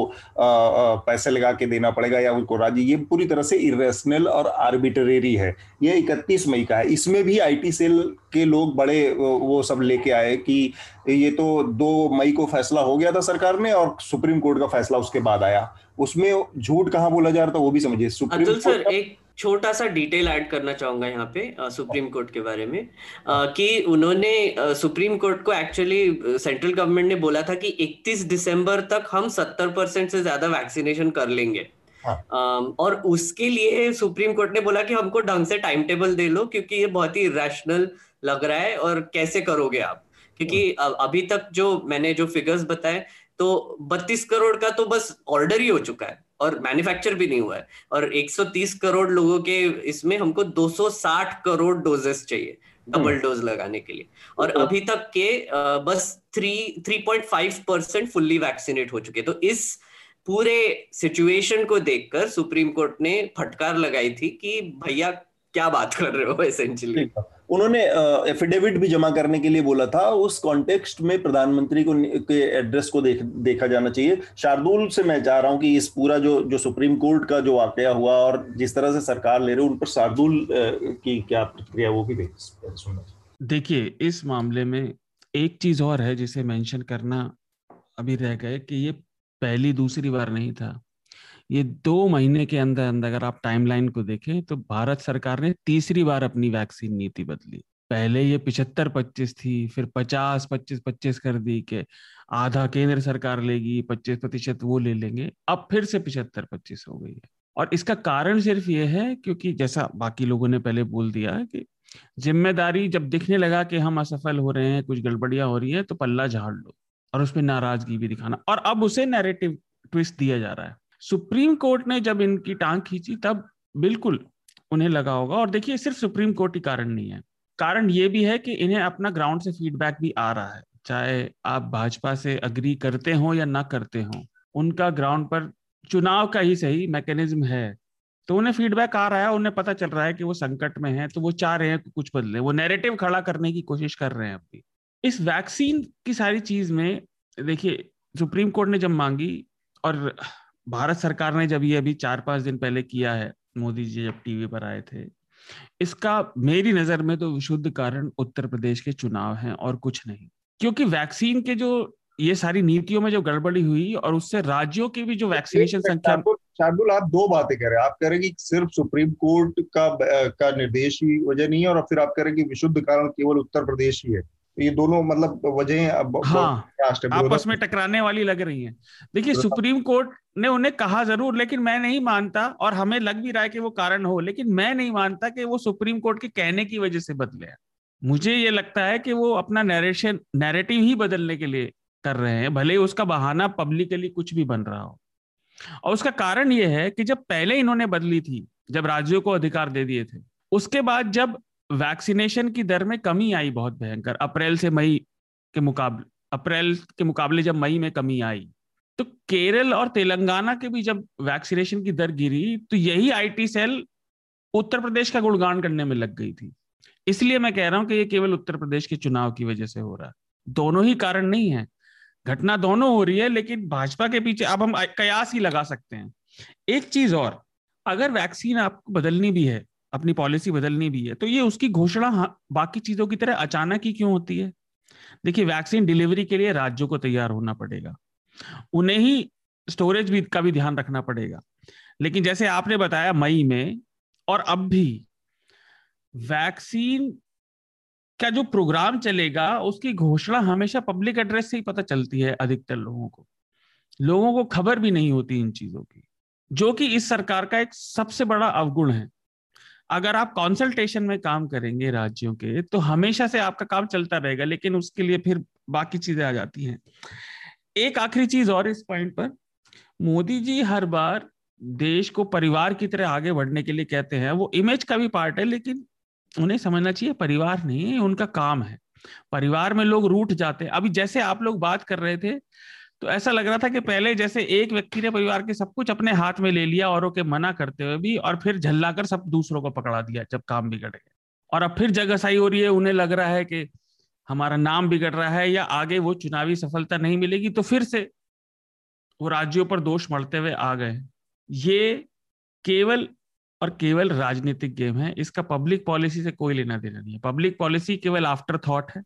पैसे लगा के देना पड़ेगा या उनको राजी, ये पूरी तरह से इरेशनल और आर्बिट्रेरी है। ये 31 मई का है। इसमें भी IT सेल के लोग बड़े वो सब लेके आए कि ये तो 2 मई को फैसला हो गया था सरकार ने और सुप्रीम कोर्ट का फैसला उसके बाद आया, उसमें झूठ कहाँ बोला जा रहा था वो भी समझिए। अतुल सर, एक छोटा सा डिटेल ऐड करना चाहूंगा यहाँ पे सुप्रीम कोर्ट के बारे में कि उन्होंने सुप्रीम कोर्ट को एक्चुअली सेंट्रल गवर्नमेंट ने बोला था कि 31 दिसंबर तक हम 70% से ज्यादा वैक्सीनेशन कर लेंगे। हाँ। और उसके लिए सुप्रीम कोर्ट ने बोला कि हमको ढंग से टाइम टेबल दे लो क्योंकि ये बहुत ही रैशनल लग रहा है और कैसे करोगे आप, क्योंकि अभी तक जो मैंने जो फिगर्स बताए तो 32 करोड़ का तो बस ऑर्डर ही हो चुका है और मैन्युफैक्चर भी नहीं हुआ है और 130 करोड़ लोगों के इसमें हमको 260 करोड़ डोजेस चाहिए डबल डोज लगाने के लिए और अभी तक के बस 3.5% फुल्ली वैक्सीनेट हो चुके हैं। तो इस पूरे सिचुएशन को देखकर सुप्रीम कोर्ट ने फटकार लगाई थी कि भैया क्या बात कर रहे हो एसेंशियली। उन्होंने एफिडेविट भी जमा करने के लिए बोला था। उस कॉन्टेक्स्ट में प्रधानमंत्री को के एड्रेस को देखा जाना चाहिए। शार्दुल से मैं चाह रहा हूं कि इस पूरा जो सुप्रीम कोर्ट का जो वाकया हुआ और जिस तरह से सरकार ले रही उन पर शार्दुल की क्या प्रतिक्रिया वो भी सुनना। देखिए, इस मामले में एक चीज और है जिसे मेंशन करना अभी रह गए कि ये पहली दूसरी बार नहीं था। ये 2 महीने के अंदर अंदर अगर आप टाइमलाइन को देखें तो भारत सरकार ने तीसरी बार अपनी वैक्सीन नीति बदली। पहले ये 75-25 थी, फिर 50-25-25 कर दी कि आधा केंद्र सरकार लेगी, 25% वो ले लेंगे, अब फिर से 75-25 हो गई है। और इसका कारण सिर्फ ये है क्योंकि जैसा बाकी लोगों ने पहले बोल दिया कि जिम्मेदारी जब दिखने लगा कि हम असफल हो रहे हैं, कुछ गड़बड़ियां हो रही है, तो पल्ला झाड़ लो और उसमें नाराजगी भी दिखाना। और अब उसे नैरेटिव ट्विस्ट दिया जा रहा है। सुप्रीम कोर्ट ने जब इनकी टांग खींची तब बिल्कुल उन्हें लगा होगा। और देखिए, सिर्फ सुप्रीम कोर्ट ही कारण नहीं है, कारण ये भी है कि इन्हें अपना ग्राउंड से फीडबैक भी आ रहा है। चाहे आप भाजपा से अग्री करते हो या ना करते हो, उनका ग्राउंड पर चुनाव का ही सही मैकेनिज्म है, तो उन्हें फीडबैक आ रहा है। उन्हें पता चल रहा है कि वो संकट में है, तो वो चाह रहे हैं कि कुछ बदले, वो नैरेटिव खड़ा करने की कोशिश कर रहे हैं। अभी इस वैक्सीन की सारी चीज में देखिए, सुप्रीम कोर्ट ने जब मांगी और भारत सरकार ने जब ये अभी 4-5 दिन पहले किया है, मोदी जी जब टीवी पर आए थे, इसका मेरी नजर में तो विशुद्ध कारण उत्तर प्रदेश के चुनाव हैं और कुछ नहीं। क्योंकि वैक्सीन के जो ये सारी नीतियों में जो गड़बड़ी हुई और उससे राज्यों की भी जो वैक्सीनेशन संख्या। शार्दुल, आप दो बातें करें, आप कह रहे हैं कि सिर्फ सुप्रीम कोर्ट का निर्देश ही वजह नहीं है और फिर आप कह रहे हैं कि विशुद्ध कारण केवल उत्तर प्रदेश ही है। ये दोनों मतलब वजह आपस में टकराने वाली लग रही है। देखिए, सुप्रीम कोर्ट ने उन्हें कहा जरूर, लेकिन मैं नहीं मानता और हमें लग भी रहा है कि वो कारण हो, लेकिन मैं नहीं मानता कि वो सुप्रीम कोर्ट के कहने की वजह से बदले हैं। मुझे ये लगता है कि वो अपना नैरेटिव ही बदलने के लिए कर रहे हैं, भले उसका बहाना पब्लिकली कुछ भी बन रहा हो। और उसका कारण ये है कि जब पहले इन्होंने बदली थी, जब राज्यों को अधिकार दे दिए थे, उसके बाद जब वैक्सीनेशन की दर में कमी आई बहुत भयंकर, अप्रैल के मुकाबले जब मई में कमी आई, तो केरल और तेलंगाना के भी जब वैक्सीनेशन की दर गिरी तो यही IT सेल उत्तर प्रदेश का गुणगान करने में लग गई थी। इसलिए मैं कह रहा हूं कि ये केवल उत्तर प्रदेश के चुनाव की वजह से हो रहा है, दोनों ही कारण नहीं है। घटना दोनों हो रही है, लेकिन भाजपा के पीछे अब हम कयास ही लगा सकते हैं। एक चीज और, अगर वैक्सीन आपको बदलनी भी है अपनी पॉलिसी बदलनी भी है, तो ये उसकी घोषणा बाकी चीजों की तरह अचानक ही क्यों होती है? देखिए, वैक्सीन डिलीवरी के लिए राज्यों को तैयार होना पड़ेगा, उन्हें ही स्टोरेज भी का भी ध्यान रखना पड़ेगा, लेकिन जैसे आपने बताया मई में और अब भी वैक्सीन का जो प्रोग्राम चलेगा उसकी घोषणा हमेशा पब्लिक एड्रेस से ही पता चलती है अधिकतर लोगों को खबर भी नहीं होती इन चीजों की, जो कि इस सरकार का एक सबसे बड़ा अवगुण है। अगर आप कंसल्टेशन में काम करेंगे राज्यों के तो हमेशा से आपका काम चलता रहेगा, लेकिन उसके लिए फिर बाकी चीजें आ जाती हैं। एक आखिरी चीज और इस पॉइंट पर, मोदी जी हर बार देश को परिवार की तरह आगे बढ़ने के लिए कहते हैं, वो इमेज का भी पार्ट है, लेकिन उन्हें समझना चाहिए परिवार नहीं उनका काम है, परिवार में लोग रूठ जाते हैं। अभी जैसे आप लोग बात कर रहे थे तो ऐसा लग रहा था कि पहले जैसे एक व्यक्ति ने परिवार के सब कुछ अपने हाथ में ले लिया औरों के मना करते हुए भी, और फिर झल्ला कर सब दूसरों को पकड़ा दिया जब काम बिगड़ गया, और अब फिर जगहसाई हो रही है, उन्हें लग रहा है कि हमारा नाम बिगड़ रहा है या आगे वो चुनावी सफलता नहीं मिलेगी, तो फिर से वो राज्यों पर दोष मढ़ते हुए आ गए। ये केवल और केवल राजनीतिक गेम है, इसका पब्लिक पॉलिसी से कोई लेना देना नहीं है, पब्लिक पॉलिसी केवल आफ्टर थॉट है।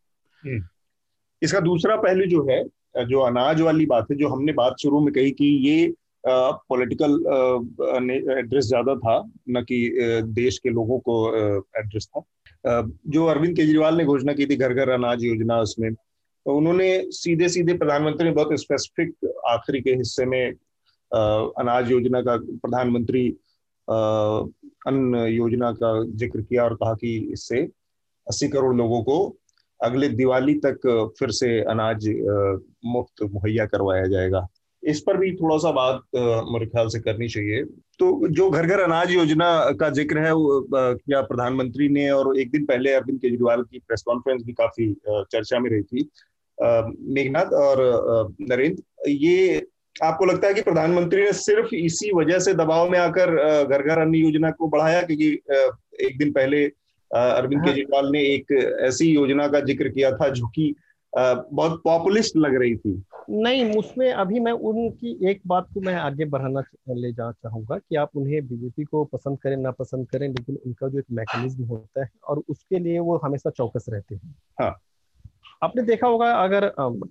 इसका दूसरा पहलू जो है, जो अनाज वाली बात है, जो हमने बात शुरू में कही कि ये पॉलिटिकल एड्रेस ज्यादा था न कि देश के लोगों को एड्रेस था। जो अरविंद केजरीवाल ने घोषणा की थी घर घर अनाज योजना, उसमें तो उन्होंने सीधे सीधे प्रधानमंत्री ने बहुत स्पेसिफिक आखिरी के हिस्से में अनाज योजना का, प्रधानमंत्री अन्न योजना का जिक्र किया और कहा कि इससे 80 करोड़ लोगों को अगले दिवाली तक फिर से अनाज मुफ्त मुहैया करवाया जाएगा। इस पर भी थोड़ा सा बात मेरे ख्याल से करनी चाहिए। तो जो घर घर अनाज योजना का जिक्र है क्या प्रधानमंत्री ने, और एक दिन पहले अरविंद केजरीवाल की प्रेस कॉन्फ्रेंस भी काफी चर्चा में रही थी। मेघनाद और नरेंद्र, ये आपको लगता है कि प्रधानमंत्री ने सिर्फ इसी वजह से दबाव में आकर घर घर अन्न योजना को बढ़ाया, क्योंकि एक दिन पहले अरविंद केजरीवाल ने एक ऐसी योजना का जिक्र किया था जो कि बहुत पॉपुलिस्ट लग रही थी? नहीं, उसमें अभी मैं उनकी एक बात को मैं आगे बढ़ाना ले जाना चाहूंगा कि आप उन्हें बीजेपी को पसंद करें ना पसंद करें, लेकिन उनका जो एक मैकेनिज्म होता है और उसके लिए वो हमेशा चौकस रहते हैं। हाँ, आपने देखा होगा, अगर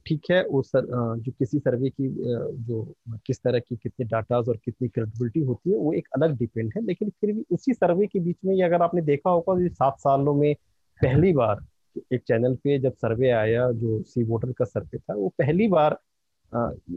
ठीक है वो जो किसी सर्वे की जो किस तरह की कितने डाटाज और कितनी क्रेडिबिलिटी होती है वो एक अलग डिपेंड है, लेकिन फिर भी उसी सर्वे के बीच में ही अगर आपने देखा होगा तो 7 सालों में पहली बार एक चैनल पे जब सर्वे आया, जो सी वोटर का सर्वे था, वो पहली बार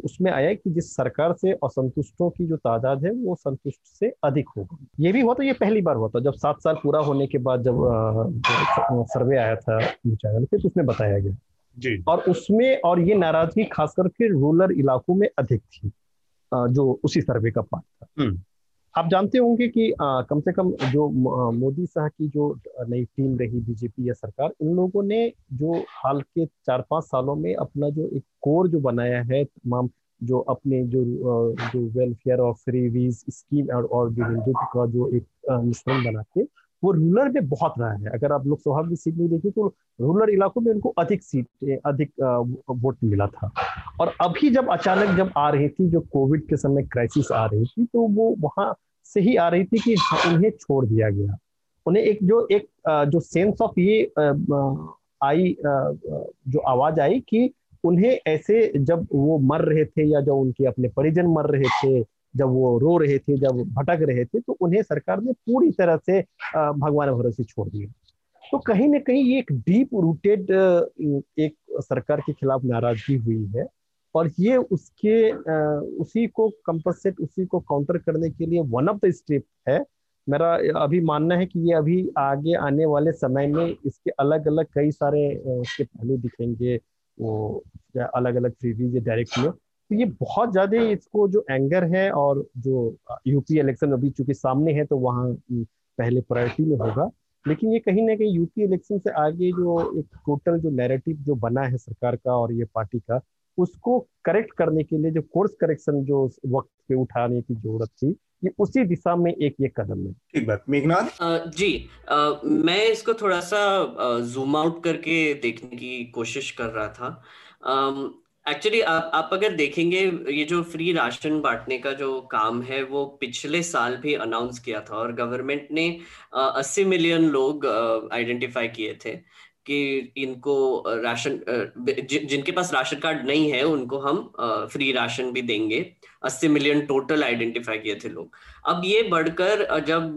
उसमें आया कि जिस सरकार से असंतुष्टों की जो तादाद है वो संतुष्ट से अधिक होगा। ये भी हुआ तो ये पहली बार हुआ था जब 7 साल पूरा होने के बाद जब सर्वे आया था चैनल पे, तो उसमें बताया गया जी। और उसमें और ये नाराजगी खासकर के रूरल इलाकों में अधिक थी, जो उसी सर्वे का पार्ट था। आप जानते होंगे कि कम से कम जो मोदी साहब की जो नई टीम रही बीजेपी या सरकार, इन लोगों ने जो हाल के 4-5 सालों में अपना जो एक कोर जो बनाया है, तमाम जो अपने जो वेलफेयर और फ्री वीज स्कीम और जो हिंदू का जो एक मिश्रण बना के वो रूरल में बहुत रहा है। अगर आप लोकसभा की सीट में देखिए तो रूरल इलाकों में उनको अधिक सीटें, अधिक वोट मिला था। और अभी जब अचानक जब आ रही थी जो कोविड के समय क्राइसिस आ रही थी, तो वो वहाँ से ही आ रही थी कि उन्हें छोड़ दिया गया। उन्हें एक जो सेंस ऑफ ये आई, जो आवाज आई कि उन्हें ऐसे जब वो मर रहे थे या जब उनके अपने परिजन मर रहे थे, जब वो रो रहे थे, जब भटक रहे थे, तो उन्हें सरकार ने पूरी तरह से भगवान भरोसे छोड़ दिया। तो कहीं ना कहीं ये एक डीप रूटेड एक सरकार के खिलाफ नाराजगी हुई है, और ये उसी को कंपनसेट, उसी को काउंटर करने के लिए वन ऑफ द स्टेप है। मेरा अभी मानना है कि ये अभी आगे आने वाले समय में इसके अलग अलग कई सारे उसके पहलू दिखेंगे, वो अलग अलग फ्रीवीज या डायरेक्ट में। तो ये बहुत ज्यादा इसको जो एंगर है और जो यूपी इलेक्शन अभी चूंकि सामने है तो वहाँ पहले प्रायोरिटी में होगा, लेकिन ये कहीं ना कहीं यूपी इलेक्शन से आगे जो एक टोटल जो नैरेटिव जो बना है सरकार का और ये पार्टी का, उसको करेक्ट करने के लिए जो कोर्स करेक्शन जो वक्त पे उठाने की जरूरत थी, ये उसी दिशा में एक ये कदम है। ठीक बात, मेघनाद जी। मैं इसको थोड़ा सा जूम आउट करके देखने की कोशिश कर रहा था। एक्चुअली आप अगर देखेंगे ये जो फ्री राशन बांटने का जो काम है वो पिछले साल भी अनाउंस किया था और गवर्नमेंट ने 80 मिलियन लोग आइडेंटिफाई किए थे कि इनको राशन जिनके पास राशन कार्ड नहीं है उनको हम फ्री राशन भी देंगे। 80 मिलियन टोटल आइडेंटिफाई किए थे लोग। अब ये बढ़कर जब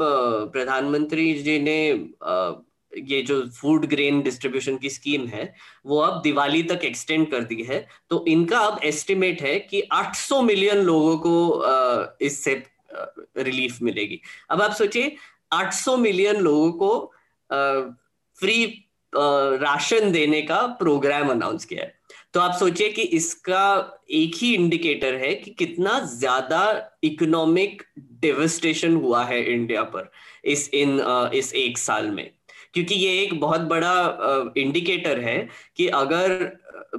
प्रधानमंत्री जी ने ये जो फूड ग्रेन डिस्ट्रीब्यूशन की स्कीम है वो अब दिवाली तक एक्सटेंड कर दी है, तो इनका अब एस्टिमेट है कि 800 मिलियन लोगों को इससे रिलीफ मिलेगी। अब आप सोचिए 800 मिलियन लोगों को फ्री राशन देने का प्रोग्राम अनाउंस किया है, तो आप सोचिए कि इसका एक ही इंडिकेटर है कि कितना ज्यादा इकोनॉमिक डिवेस्टेशन हुआ है इंडिया पर इस एक साल में, क्योंकि ये एक बहुत बड़ा इंडिकेटर है कि अगर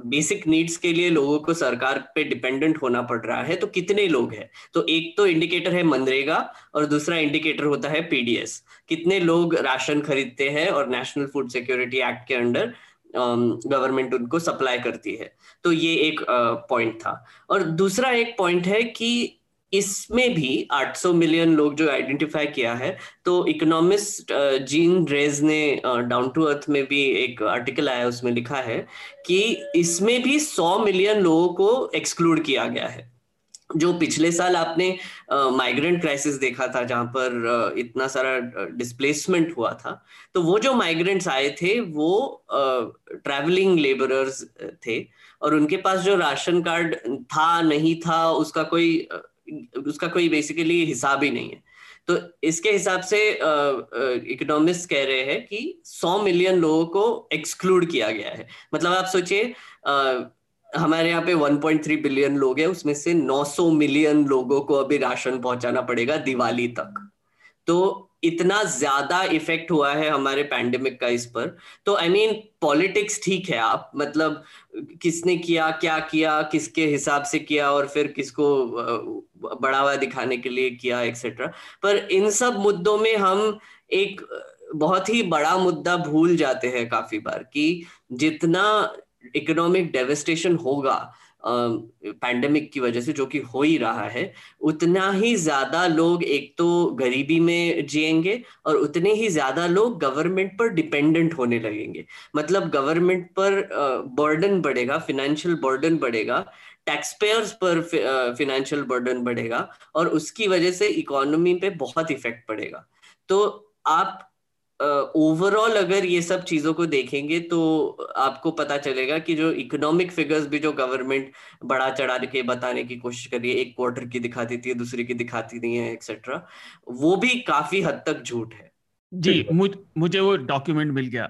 बेसिक नीड्स के लिए लोगों को सरकार पे डिपेंडेंट होना पड़ रहा है तो कितने लोग हैं। तो एक तो इंडिकेटर है मनरेगा और दूसरा इंडिकेटर होता है पीडीएस, कितने लोग राशन खरीदते हैं और नेशनल फूड सिक्योरिटी एक्ट के अंडर गवर्नमेंट उनको सप्लाई करती है। तो ये एक पॉइंट था। और दूसरा एक पॉइंट है कि इसमें भी 800 मिलियन लोग जो आइडेंटिफाई किया है, तो इकोनॉमिस्ट जीन ड्रेज ने डाउन टू अर्थ में भी एक आर्टिकल आया, उसमें लिखा है कि इसमें भी 100 मिलियन लोगों को एक्सक्लूड किया गया है। जो पिछले साल आपने माइग्रेंट क्राइसिस देखा था जहां पर इतना सारा डिस्प्लेसमेंट हुआ था, तो वो जो माइग्रेंट्स आए थे वो ट्रैवलिंग लेबरर्स थे और उनके पास जो राशन कार्ड था नहीं था उसका कोई बेसिकली हिसाब ही नहीं है। तो इसके हिसाब से इकोनॉमिस्ट कह रहे हैं कि 100 मिलियन लोगों को एक्सक्लूड किया गया है। मतलब आप सोचिए हमारे यहाँ पे 1.3 बिलियन लोग हैं, उसमें से 900 मिलियन लोगों को अभी राशन पहुंचाना पड़ेगा दिवाली तक। तो इतना ज्यादा इफेक्ट हुआ है हमारे पैंडेमिक का इस पर। तो आई मीन पॉलिटिक्स ठीक है, आप मतलब किसने किया, क्या किया, किसके हिसाब से किया और फिर किसको बढ़ावा दिखाने के लिए किया एक्सेट्रा, पर इन सब मुद्दों में हम एक बहुत ही बड़ा मुद्दा भूल जाते हैं काफी बार कि जितना इकोनॉमिक डेवेस्टेशन होगा पैंडेमिक की वजह से, जो कि हो ही रहा है, उतना ही ज्यादा लोग एक तो गरीबी में जिएंगे और उतने ही ज्यादा लोग गवर्नमेंट पर डिपेंडेंट होने लगेंगे। मतलब गवर्नमेंट पर बर्डन बढ़ेगा, फिनेंशियल बर्डन बढ़ेगा, टैक्स पेयर्स पर फिनेंशियल बर्डन बढ़ेगा और उसकी वजह से इकोनॉमी पे बहुत इफेक्ट पड़ेगा। तो आप ओवरऑल अगर ये सब चीजों को देखेंगे तो आपको पता चलेगा कि जो इकोनॉमिक फिगर्स भी जो गवर्नमेंट बढ़ा चढ़ा के बताने की कोशिश कर रही है, एक क्वार्टर की दिखा देती है, दूसरे की दिखाती नहीं है एक्सेट्रा, वो भी काफी हद तक झूठ है। जी, मुझे वो डॉक्यूमेंट मिल गया।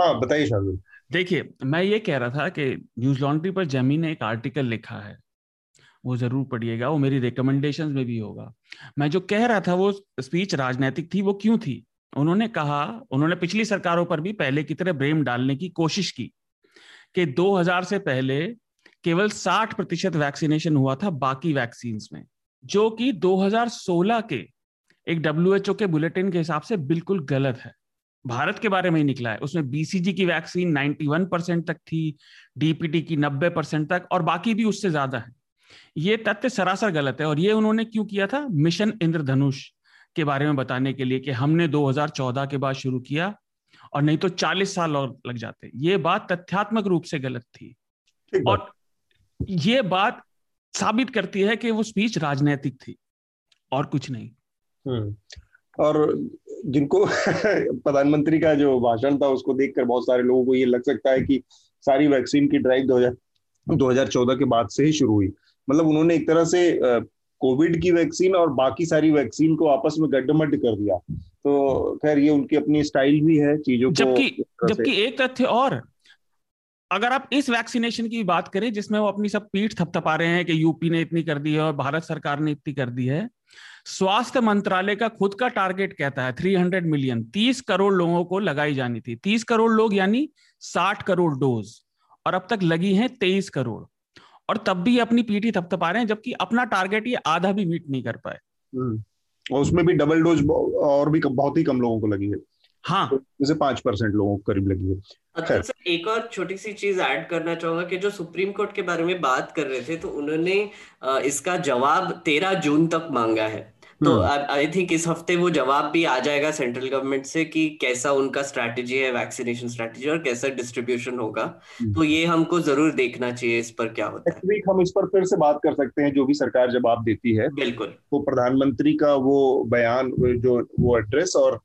हाँ बताइए शामिल। देखिए मैं ये कह रहा था कि न्यूज लॉन्ड्री पर जमी ने एक आर्टिकल लिखा है, वो जरूर पढ़िएगा, वो मेरी रिकमेंडेशंस में भी होगा। मैं जो कह रहा था वो स्पीच राजनीतिक थी, वो क्यों थी? उन्होंने कहा, उन्होंने पिछली सरकारों पर भी पहले की तरह ब्लेम डालने की कोशिश की कि 2000 से पहले केवल 60% वैक्सीनेशन हुआ था बाकी वैक्सीन्स में, जो कि 2016 के एक WHO के बुलेटिन के हिसाब से बिल्कुल गलत है। भारत के बारे में ही निकला है, उसमें BCG की वैक्सीन 91% तक थी, DPT की 90% तक और बाकी भी उससे ज्यादा है। ये तथ्य सरासर गलत है। और ये उन्होंने क्यों किया था? मिशन इंद्रधनुष के बारे में बताने के लिए कि हमने 2014 के बाद शुरू किया और नहीं तो 40 साल और लग जाते। ये बात तथ्यात्मक रूप से गलत थी और ये बात साबित करती है कि वो स्पीच राजनीतिक थी और कुछ नहीं। और जिनको प्रधानमंत्री का जो भाषण था उसको देखकर बहुत सारे लोगों को ये लग सकता है कि सारी वैक्सीन की ड्राइव 2014 के बाद से ही शुरू हुई। मतलब उन्होंने एक तरह से कोविड की वैक्सीन और बाकी सारी वैक्सीन को आपस में गड्ढमड्ढ कर दिया। तो खैर ये उनकी अपनी स्टाइल भी है चीजों को। जबकि एक तथ्य और, अगर आप इस वैक्सीनेशन की बात करें जिसमें वो अपनी सब पीठ थपथपा रहे हैं कि यूपी ने इतनी कर दी है और भारत सरकार ने इतनी कर दी है, स्वास्थ्य मंत्रालय का खुद का टारगेट कहता है 300 मिलियन, 30 करोड़ लोगों को लगाई जानी थी। 30 करोड़ लोग यानी 60 करोड़ डोज, और अब तक लगी है 23 करोड़, और तब भी अपनी पीठी थपथपा रहे हैं, जबकि अपना टारगेट ये आधा भी मीट नहीं कर पाए। और उसमें भी डबल डोज और भी बहुत ही कम लोगों को लगी है। हाँ, तो 5% लोगों को करीब लगी है। अच्छा सर, एक और छोटी सी चीज ऐड करना चाहूंगा कि जो सुप्रीम कोर्ट के बारे में बात कर रहे थे, तो उन्होंने इसका जवाब 13 जून तक मांगा है, तो आई थिंक इस हफ्ते वो जवाब भी आ जाएगा सेंट्रल गवर्नमेंट से कि कैसा उनका स्ट्रैटेजी है, वैक्सीनेशन स्ट्रैटेजी, और कैसा डिस्ट्रीब्यूशन होगा। तो ये हमको जरूर देखना चाहिए इस पर क्या होता है। नेक्स्ट वीक हम इस पर फिर से बात कर सकते हैं, जो भी सरकार जवाब देती है। बिल्कुल, तो प्रधानमंत्री का वो बयान, जो वो एड्रेस, और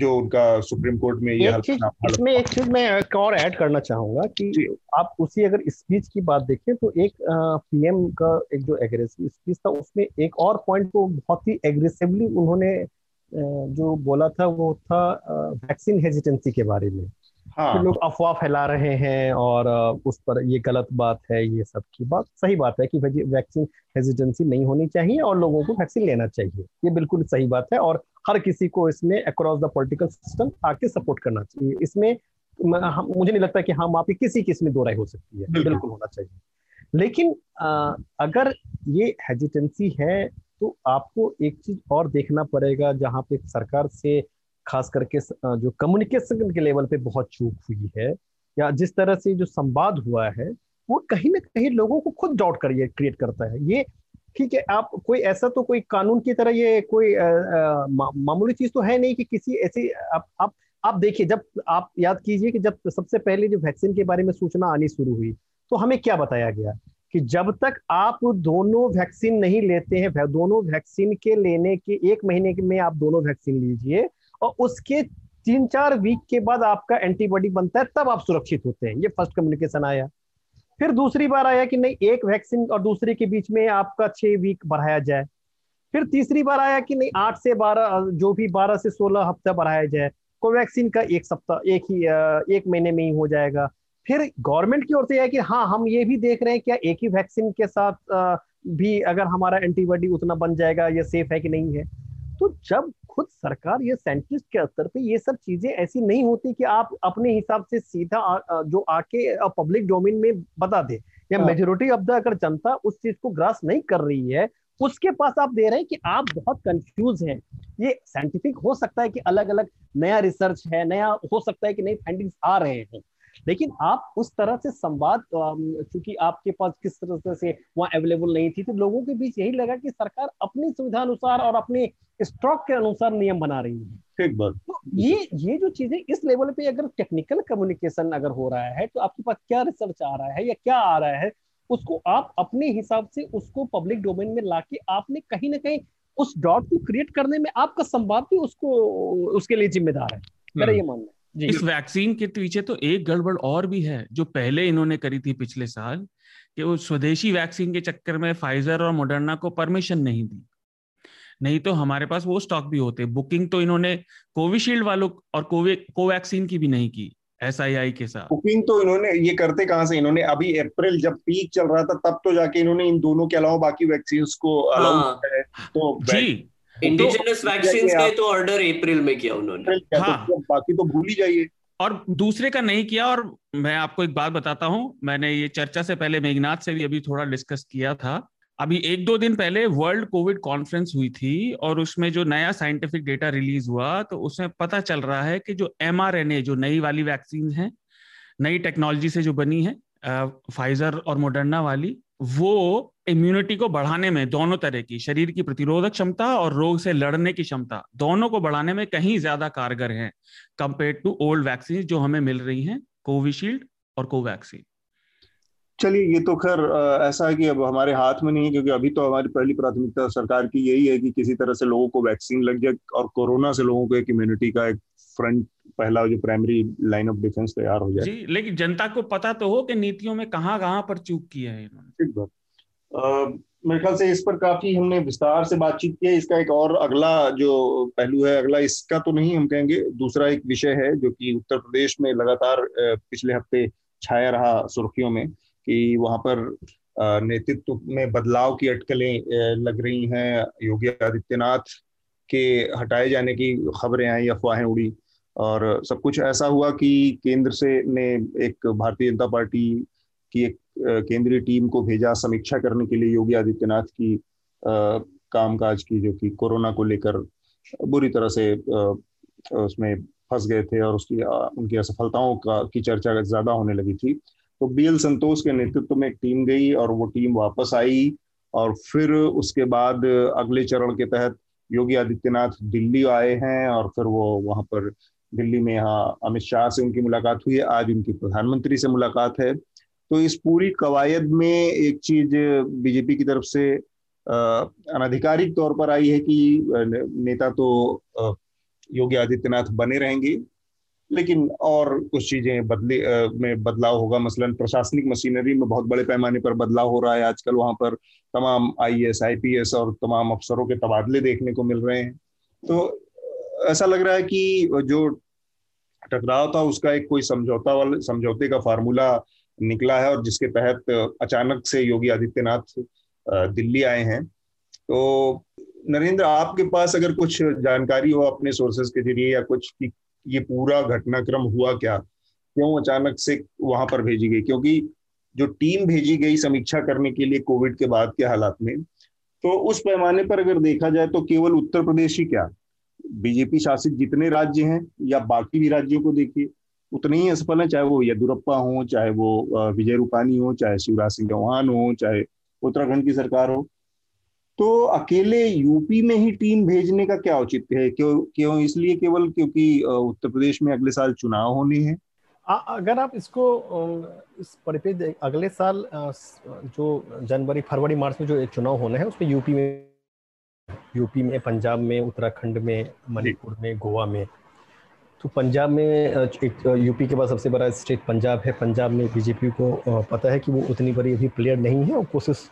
जो उनका सुप्रीम कोर्ट में ये इसमें एक चीज मैं एक और ऐड करना चाहूंगा कि आप उसी अगर स्पीच की बात देखें तो एक पीएम का एक जो एग्रेसिव स्पीच था, उसमें एक और पॉइंट को बहुत ही एग्रेसिवली उन्होंने जो बोला था वो था वैक्सीन हेजिटेंसी के बारे में। हाँ, तो लोग अफवाह फैला रहे हैं और उस पर ये गलत बात है, ये सब की बात सही बात है कि भाई वैक्सीन हेजिटेंसी नहीं होनी चाहिए और लोगों को वैक्सीन लेना चाहिए, ये बिल्कुल सही बात है, और हर किसी को इसमें अक्रॉस द पॉलिटिकल सिस्टम आके सपोर्ट करना चाहिए। इसमें मुझे नहीं लगता कि हाँ वहाँ पे किसी की इसमें दो राय हो सकती है, बिल्कुल होना चाहिए। लेकिन अगर ये हेजिटेंसी है तो आपको एक चीज और देखना पड़ेगा, जहाँ पे सरकार से खास करके जो कम्युनिकेशन के लेवल पे बहुत चूक हुई है, या जिस तरह से जो संवाद हुआ है, वो कहीं ना कहीं लोगों को खुद डाउट क्रिएट करता है। ये ठीक है, आप कोई ऐसा तो कोई कानून की तरह ये कोई मामूली चीज तो है नहीं कि किसी ऐसी आप देखिए, जब आप याद कीजिए कि जब सबसे पहले जो वैक्सीन के बारे में सूचना आनी शुरू हुई तो हमें क्या बताया गया कि जब तक आप दोनों वैक्सीन नहीं लेते हैं, दोनों वैक्सीन के लेने के 1 महीने में आप दोनों वैक्सीन लीजिए, और उसके 3-4 वीक के बाद आपका एंटीबॉडी बनता है, तब आप सुरक्षित होते हैं। ये फर्स्ट कम्युनिकेशन आया। फिर दूसरी बार आया कि नहीं, एक वैक्सीन और दूसरे के बीच में आपका 6 वीक बढ़ाया जाए। फिर तीसरी बार आया कि नहीं, 8 से 12, जो भी 12 से 16 हफ्ता बढ़ाया जाए, कोवैक्सीन का 1 सप्ताह, 1 महीने में ही हो जाएगा। फिर गवर्नमेंट की ओर से यह है कि हाँ, हम ये भी देख रहे हैं क्या एक ही वैक्सीन के साथ भी अगर हमारा एंटीबॉडी उतना बन जाएगा, ये सेफ है कि नहीं है। तो जब खुद सरकार, ये साइंटिस्ट के स्तर पे ये सब चीजें ऐसी नहीं होती कि आप अपने हिसाब से सीधा जो आके पब्लिक डोमेन में बता दे, या मेजोरिटी ऑफ द अगर जनता उस चीज को ग्रास नहीं कर रही है, उसके पास आप दे रहे हैं कि आप बहुत कंफ्यूज हैं। ये साइंटिफिक हो सकता है कि अलग अलग नया रिसर्च है, नया हो सकता है कि नई फाइंडिंग्स आ रहे हैं, लेकिन आप उस तरह से संवाद, चूंकि आपके पास किस तरह से वहाँ अवेलेबल नहीं थी, तो लोगों के बीच यही लगा कि सरकार अपनी सुविधा अनुसार और अपने स्टॉक के अनुसार नियम बना रही है। एक बार तो ये जो चीजें इस लेवल पे अगर टेक्निकल कम्युनिकेशन अगर हो रहा है, तो आपके पास क्या रिसर्च आ रहा है या क्या आ रहा है, उसको आप अपने हिसाब से उसको पब्लिक डोमेन में लाके आपने कहीं ना कहीं उस डॉट को क्रिएट करने में आपका संवाद भी उसके लिए जिम्मेदार है, मेरा ये मानना है। इस वैक्सीन के पीछे तो एक गड़बड़ और भी है जो पहले इन्होंने करी थी पिछले साल, कि वो स्वदेशी वैक्सीन के चक्कर में फाइजर और मॉडर्ना को परमिशन नहीं दी, नहीं तो हमारे पास वो स्टॉक भी होते। बुकिंग तो इन्होंने कोविशील्ड वालों और कोवैक्सीन की भी नहीं की, एसआईआई के साथ। बुकिंग तो इन्होंने ये करते कहां से, इन्होंने अभी अप्रैल जब पीक चल रहा था तब तो जाके इन्होंने इन दोनों के अलावा बाकी वैक्सीन को अलाउ है। तो इंडिजिनस वैक्सीन्स के तो ऑर्डर अप्रैल में किया उन्होंने। हाँ, बाकी तो भूल ही जाइए, और दूसरे का नहीं किया। और मैं आपको एक बात बताता हूँ, मैंने ये चर्चा से पहले मेघनाद से भी अभी थोड़ा डिस्कस किया था। अभी 1-2 दिन पहले वर्ल्ड कोविड कॉन्फ्रेंस हुई थी, और उसमें जो नया साइंटिफिक डेटा रिलीज हुआ, तो उसमें पता चल रहा है कि जो mRNA, जो नई वाली वैक्सीन है, नई टेक्नोलॉजी से जो बनी है, फाइजर और मॉडर्ना वाली, वो इम्यूनिटी को बढ़ाने में, दोनों तरह की शरीर की प्रतिरोधक क्षमता और रोग से लड़ने की क्षमता, दोनों को बढ़ाने में कहीं ज्यादा कारगर हैं कंपेयर टू ओल्ड वैक्सीन जो हमें मिल रही हैं, कोविशील्ड और कोवैक्सीन। चलिए, ये तो खैर ऐसा है कि अब हमारे हाथ में नहीं है, क्योंकि अभी तो हमारी पहली प्राथमिकता सरकार की यही है कि किसी तरह से लोगों को वैक्सीन लग जाए, और कोरोना से लोगों को एक इम्यूनिटी का एक फ्रंट, पहला जो प्राइमरी लाइन ऑफ डिफेंस तैयार हो जाए। जी, लेकिन जनता को पता तो हो कि नीतियों में कहां-कहां पर चूक किया है इन्होंने। ठीक बात। मेरे ख्याल से इस पर काफी हमने विस्तार से बातचीत की है। इसका एक और अगला जो पहलू है, अगला इसका तो नहीं, हम कहेंगे दूसरा एक विषय है जो कि उत्तर प्रदेश में लगातार पिछले हफ्ते छाया रहा सुर्खियों में, कि वहां पर नेतृत्व में बदलाव की अटकलें लग रही हैं। योगी आदित्यनाथ के हटाए जाने की खबरें आई, अफवाहें उड़ी, और सब कुछ ऐसा हुआ कि केंद्र से ने एक भारतीय जनता पार्टी की एक केंद्रीय टीम को भेजा समीक्षा करने के लिए योगी आदित्यनाथ की कामकाज की, जो कि कोरोना को लेकर बुरी तरह से उसमें फंस गए थे और उनकी असफलताओं की चर्चा ज्यादा होने लगी थी। तो बीएल संतोष के नेतृत्व में एक टीम गई और वो टीम वापस आई और फिर उसके बाद अगले चरण के तहत योगी आदित्यनाथ दिल्ली आए हैं और फिर वो वहाँ पर दिल्ली में यहाँ अमित शाह से उनकी मुलाकात हुई है, आज उनकी प्रधानमंत्री से मुलाकात है। तो इस पूरी कवायद में एक चीज बीजेपी की तरफ से अनाधिकारिक तौर पर आई है कि नेता तो योगी आदित्यनाथ बने रहेंगे लेकिन और कुछ चीजें बदलाव होगा। मसलन प्रशासनिक मशीनरी में बहुत बड़े पैमाने पर बदलाव हो रहा है आजकल, वहाँ पर तमाम आईएएस आईपीएस और तमाम अफसरों के तबादले देखने को मिल रहे हैं। तो ऐसा लग रहा है कि जो टकराव था उसका एक कोई समझौते का फार्मूला निकला है और जिसके तहत अचानक से योगी आदित्यनाथ दिल्ली आए हैं। तो नरेंद्र, आपके पास अगर कुछ जानकारी हो अपने सोर्सेज के जरिए या कुछ, ये पूरा घटनाक्रम हुआ क्या, क्यों अचानक से वहां पर भेजी गई? क्योंकि जो टीम भेजी गई समीक्षा करने के लिए कोविड के बाद के हालात में, तो उस पैमाने पर अगर देखा जाए तो केवल उत्तर प्रदेश ही क्या, बीजेपी शासित जितने राज्य हैं या बाकी भी राज्यों को देखिए उतने ही असफल है, चाहे वो येदियुरप्पा हो, चाहे वो विजय रूपाणी हो, चाहे शिवराज सिंह चौहान हो, चाहे उत्तराखंड की सरकार हो। तो अकेले यूपी में ही टीम भेजने का क्या औचित्य है? क्यों इसलिए केवल क्योंकि उत्तर प्रदेश में अगले साल चुनाव होने हैं? अगर आप इसको इस परिप्रेक्ष्य, अगले साल जो जनवरी फरवरी मार्च में जो चुनाव होने हैं उसमें यूपी में, पंजाब में, उत्तराखंड में, मणिपुर में, गोवा में। तो पंजाब में, यूपी के बाद सबसे बड़ा स्टेट पंजाब है। पंजाब में बीजेपी को पता है कि वो उतनी बड़ी अभी प्लेयर नहीं है, वो कोशिश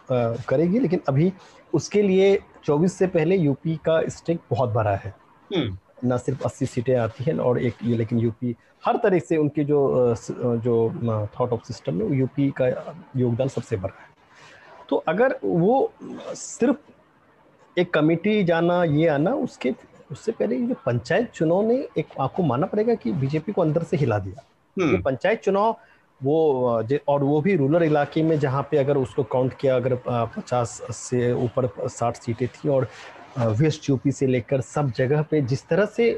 करेगी लेकिन अभी उसके लिए 24 से पहले यूपी का स्टेक बहुत बड़ा है। ना सिर्फ 80 सीटें आती हैं और एक ये, लेकिन यूपी हर तरह से उनके जो थॉट ऑफ सिस्टम में यूपी का योगदान सबसे बड़ा है। तो अगर वो सिर्फ एक कमेटी जाना ये आना, उससे पहले ये पंचायत चुनाव ने एक, आपको मानना पड़ेगा कि बीजेपी को अंदर से हिला दिया। ये पंचायत चुनाव वो भी रूरल इलाके में, जहाँ पे अगर उसको काउंट किया, अगर 50 से ऊपर 60 सीटें थी और वेस्ट यूपी से लेकर सब जगह पे जिस तरह से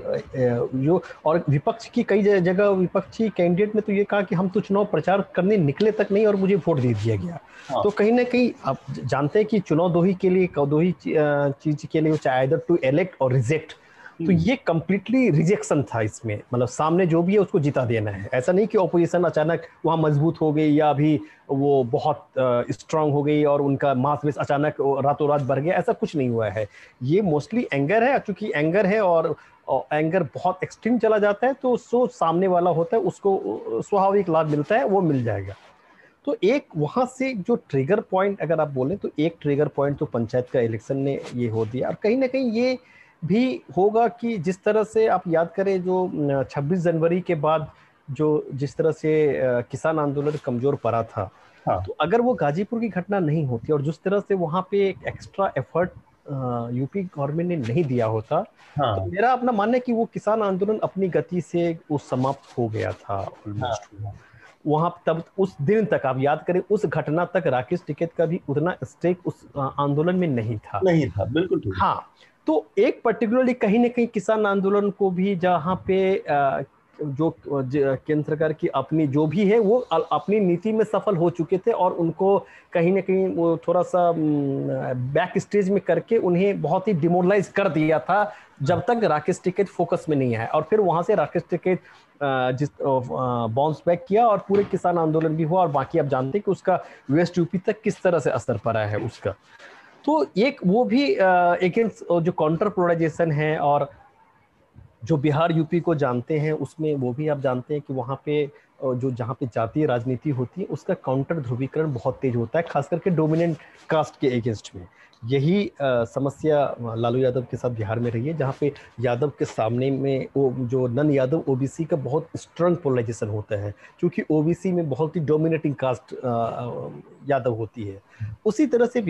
जो, और विपक्ष की कई जगह विपक्षी कैंडिडेट ने तो ये कहा कि हम तो चुनाव प्रचार करने निकले तक नहीं और मुझे वोट दे दिया गया। तो कहीं ना कहीं आप जानते हैं कि चुनाव दो ही चीज के लिए, चाहे आइदर टू इलेक्ट और रिजेक्ट। तो ये कम्प्लीटली रिजेक्शन था इसमें, मतलब सामने जो भी है उसको जिता देना है। ऐसा नहीं कि ऑपोजिशन अचानक वहाँ मजबूत हो गई या अभी वो बहुत स्ट्रांग हो गई और उनका मास बेस अचानक रातों रात बढ़ गया, ऐसा कुछ नहीं हुआ है। ये मोस्टली एंगर है, क्योंकि एंगर है और एंगर बहुत एक्सट्रीम चला जाता है तो सो सामने वाला होता है उसको स्वाभाविक लाभ मिलता है, वो मिल जाएगा। तो एक वहाँ से जो ट्रिगर पॉइंट अगर आप बोलें तो एक ट्रिगर पॉइंट तो पंचायत का इलेक्शन ने ये हो दिया। और कहीं ना कहीं ये भी होगा कि जिस तरह से आप याद करें जो 26 जनवरी के बाद जो जिस तरह से किसान आंदोलन कमजोर पड़ा था, तो अगर वो गाजीपुर की घटना नहीं होती और जिस तरह से वहाँ पे एक एक्स्ट्रा एफर्ट यूपी गवर्नमेंट ने नहीं दिया होता, तो मेरा अपना मानना है कि वो किसान आंदोलन अपनी गति से वो समाप्त हो गया था ऑलमोस्ट। वहाँ तब उस दिन तक आप याद करें, उस घटना तक राकेश टिकैत का भी उतना स्टेक उस आंदोलन में नहीं था, बिल्कुल। हाँ, तो एक पर्टिकुलरली कहीं ना कहीं किसान आंदोलन को भी, जहाँ पे जो केंद्र सरकार की अपनी जो भी है वो अपनी नीति में सफल हो चुके थे और उनको कहीं ना कहीं वो थोड़ा सा बैक स्टेज में करके उन्हें बहुत ही डिमोरलाइज कर दिया था जब तक राकेश टिकैत फोकस में नहीं आया। और फिर वहाँ से राकेश टिकैत जिस बाउंस बैक किया और पूरे किसान आंदोलन भी हुआ और बाकी आप जानते हैं कि उसका वेस्ट यूपी तक किस तरह से असर पड़ा है उसका। तो एक वो भी अगेंस्ट जो काउंटर पोलराइजेशन है, और जो बिहार यूपी को जानते हैं उसमें वो भी आप जानते हैं कि वहाँ पे जो जहाँ पे जातीय राजनीति होती है उसका काउंटर ध्रुवीकरण बहुत तेज होता है, खास करके डोमिनेंट कास्ट के अगेंस्ट में। यही समस्या लालू यादव के साथ बिहार में रही है, जहाँ पे यादव के सामने में वो जो नन यादव ओबीसी का बहुत स्ट्रांग पोलराइजेशन होता है, क्योंकि ओबीसी में बहुत ही डोमिनेटिंग कास्ट यादव होती है। उसी तरह से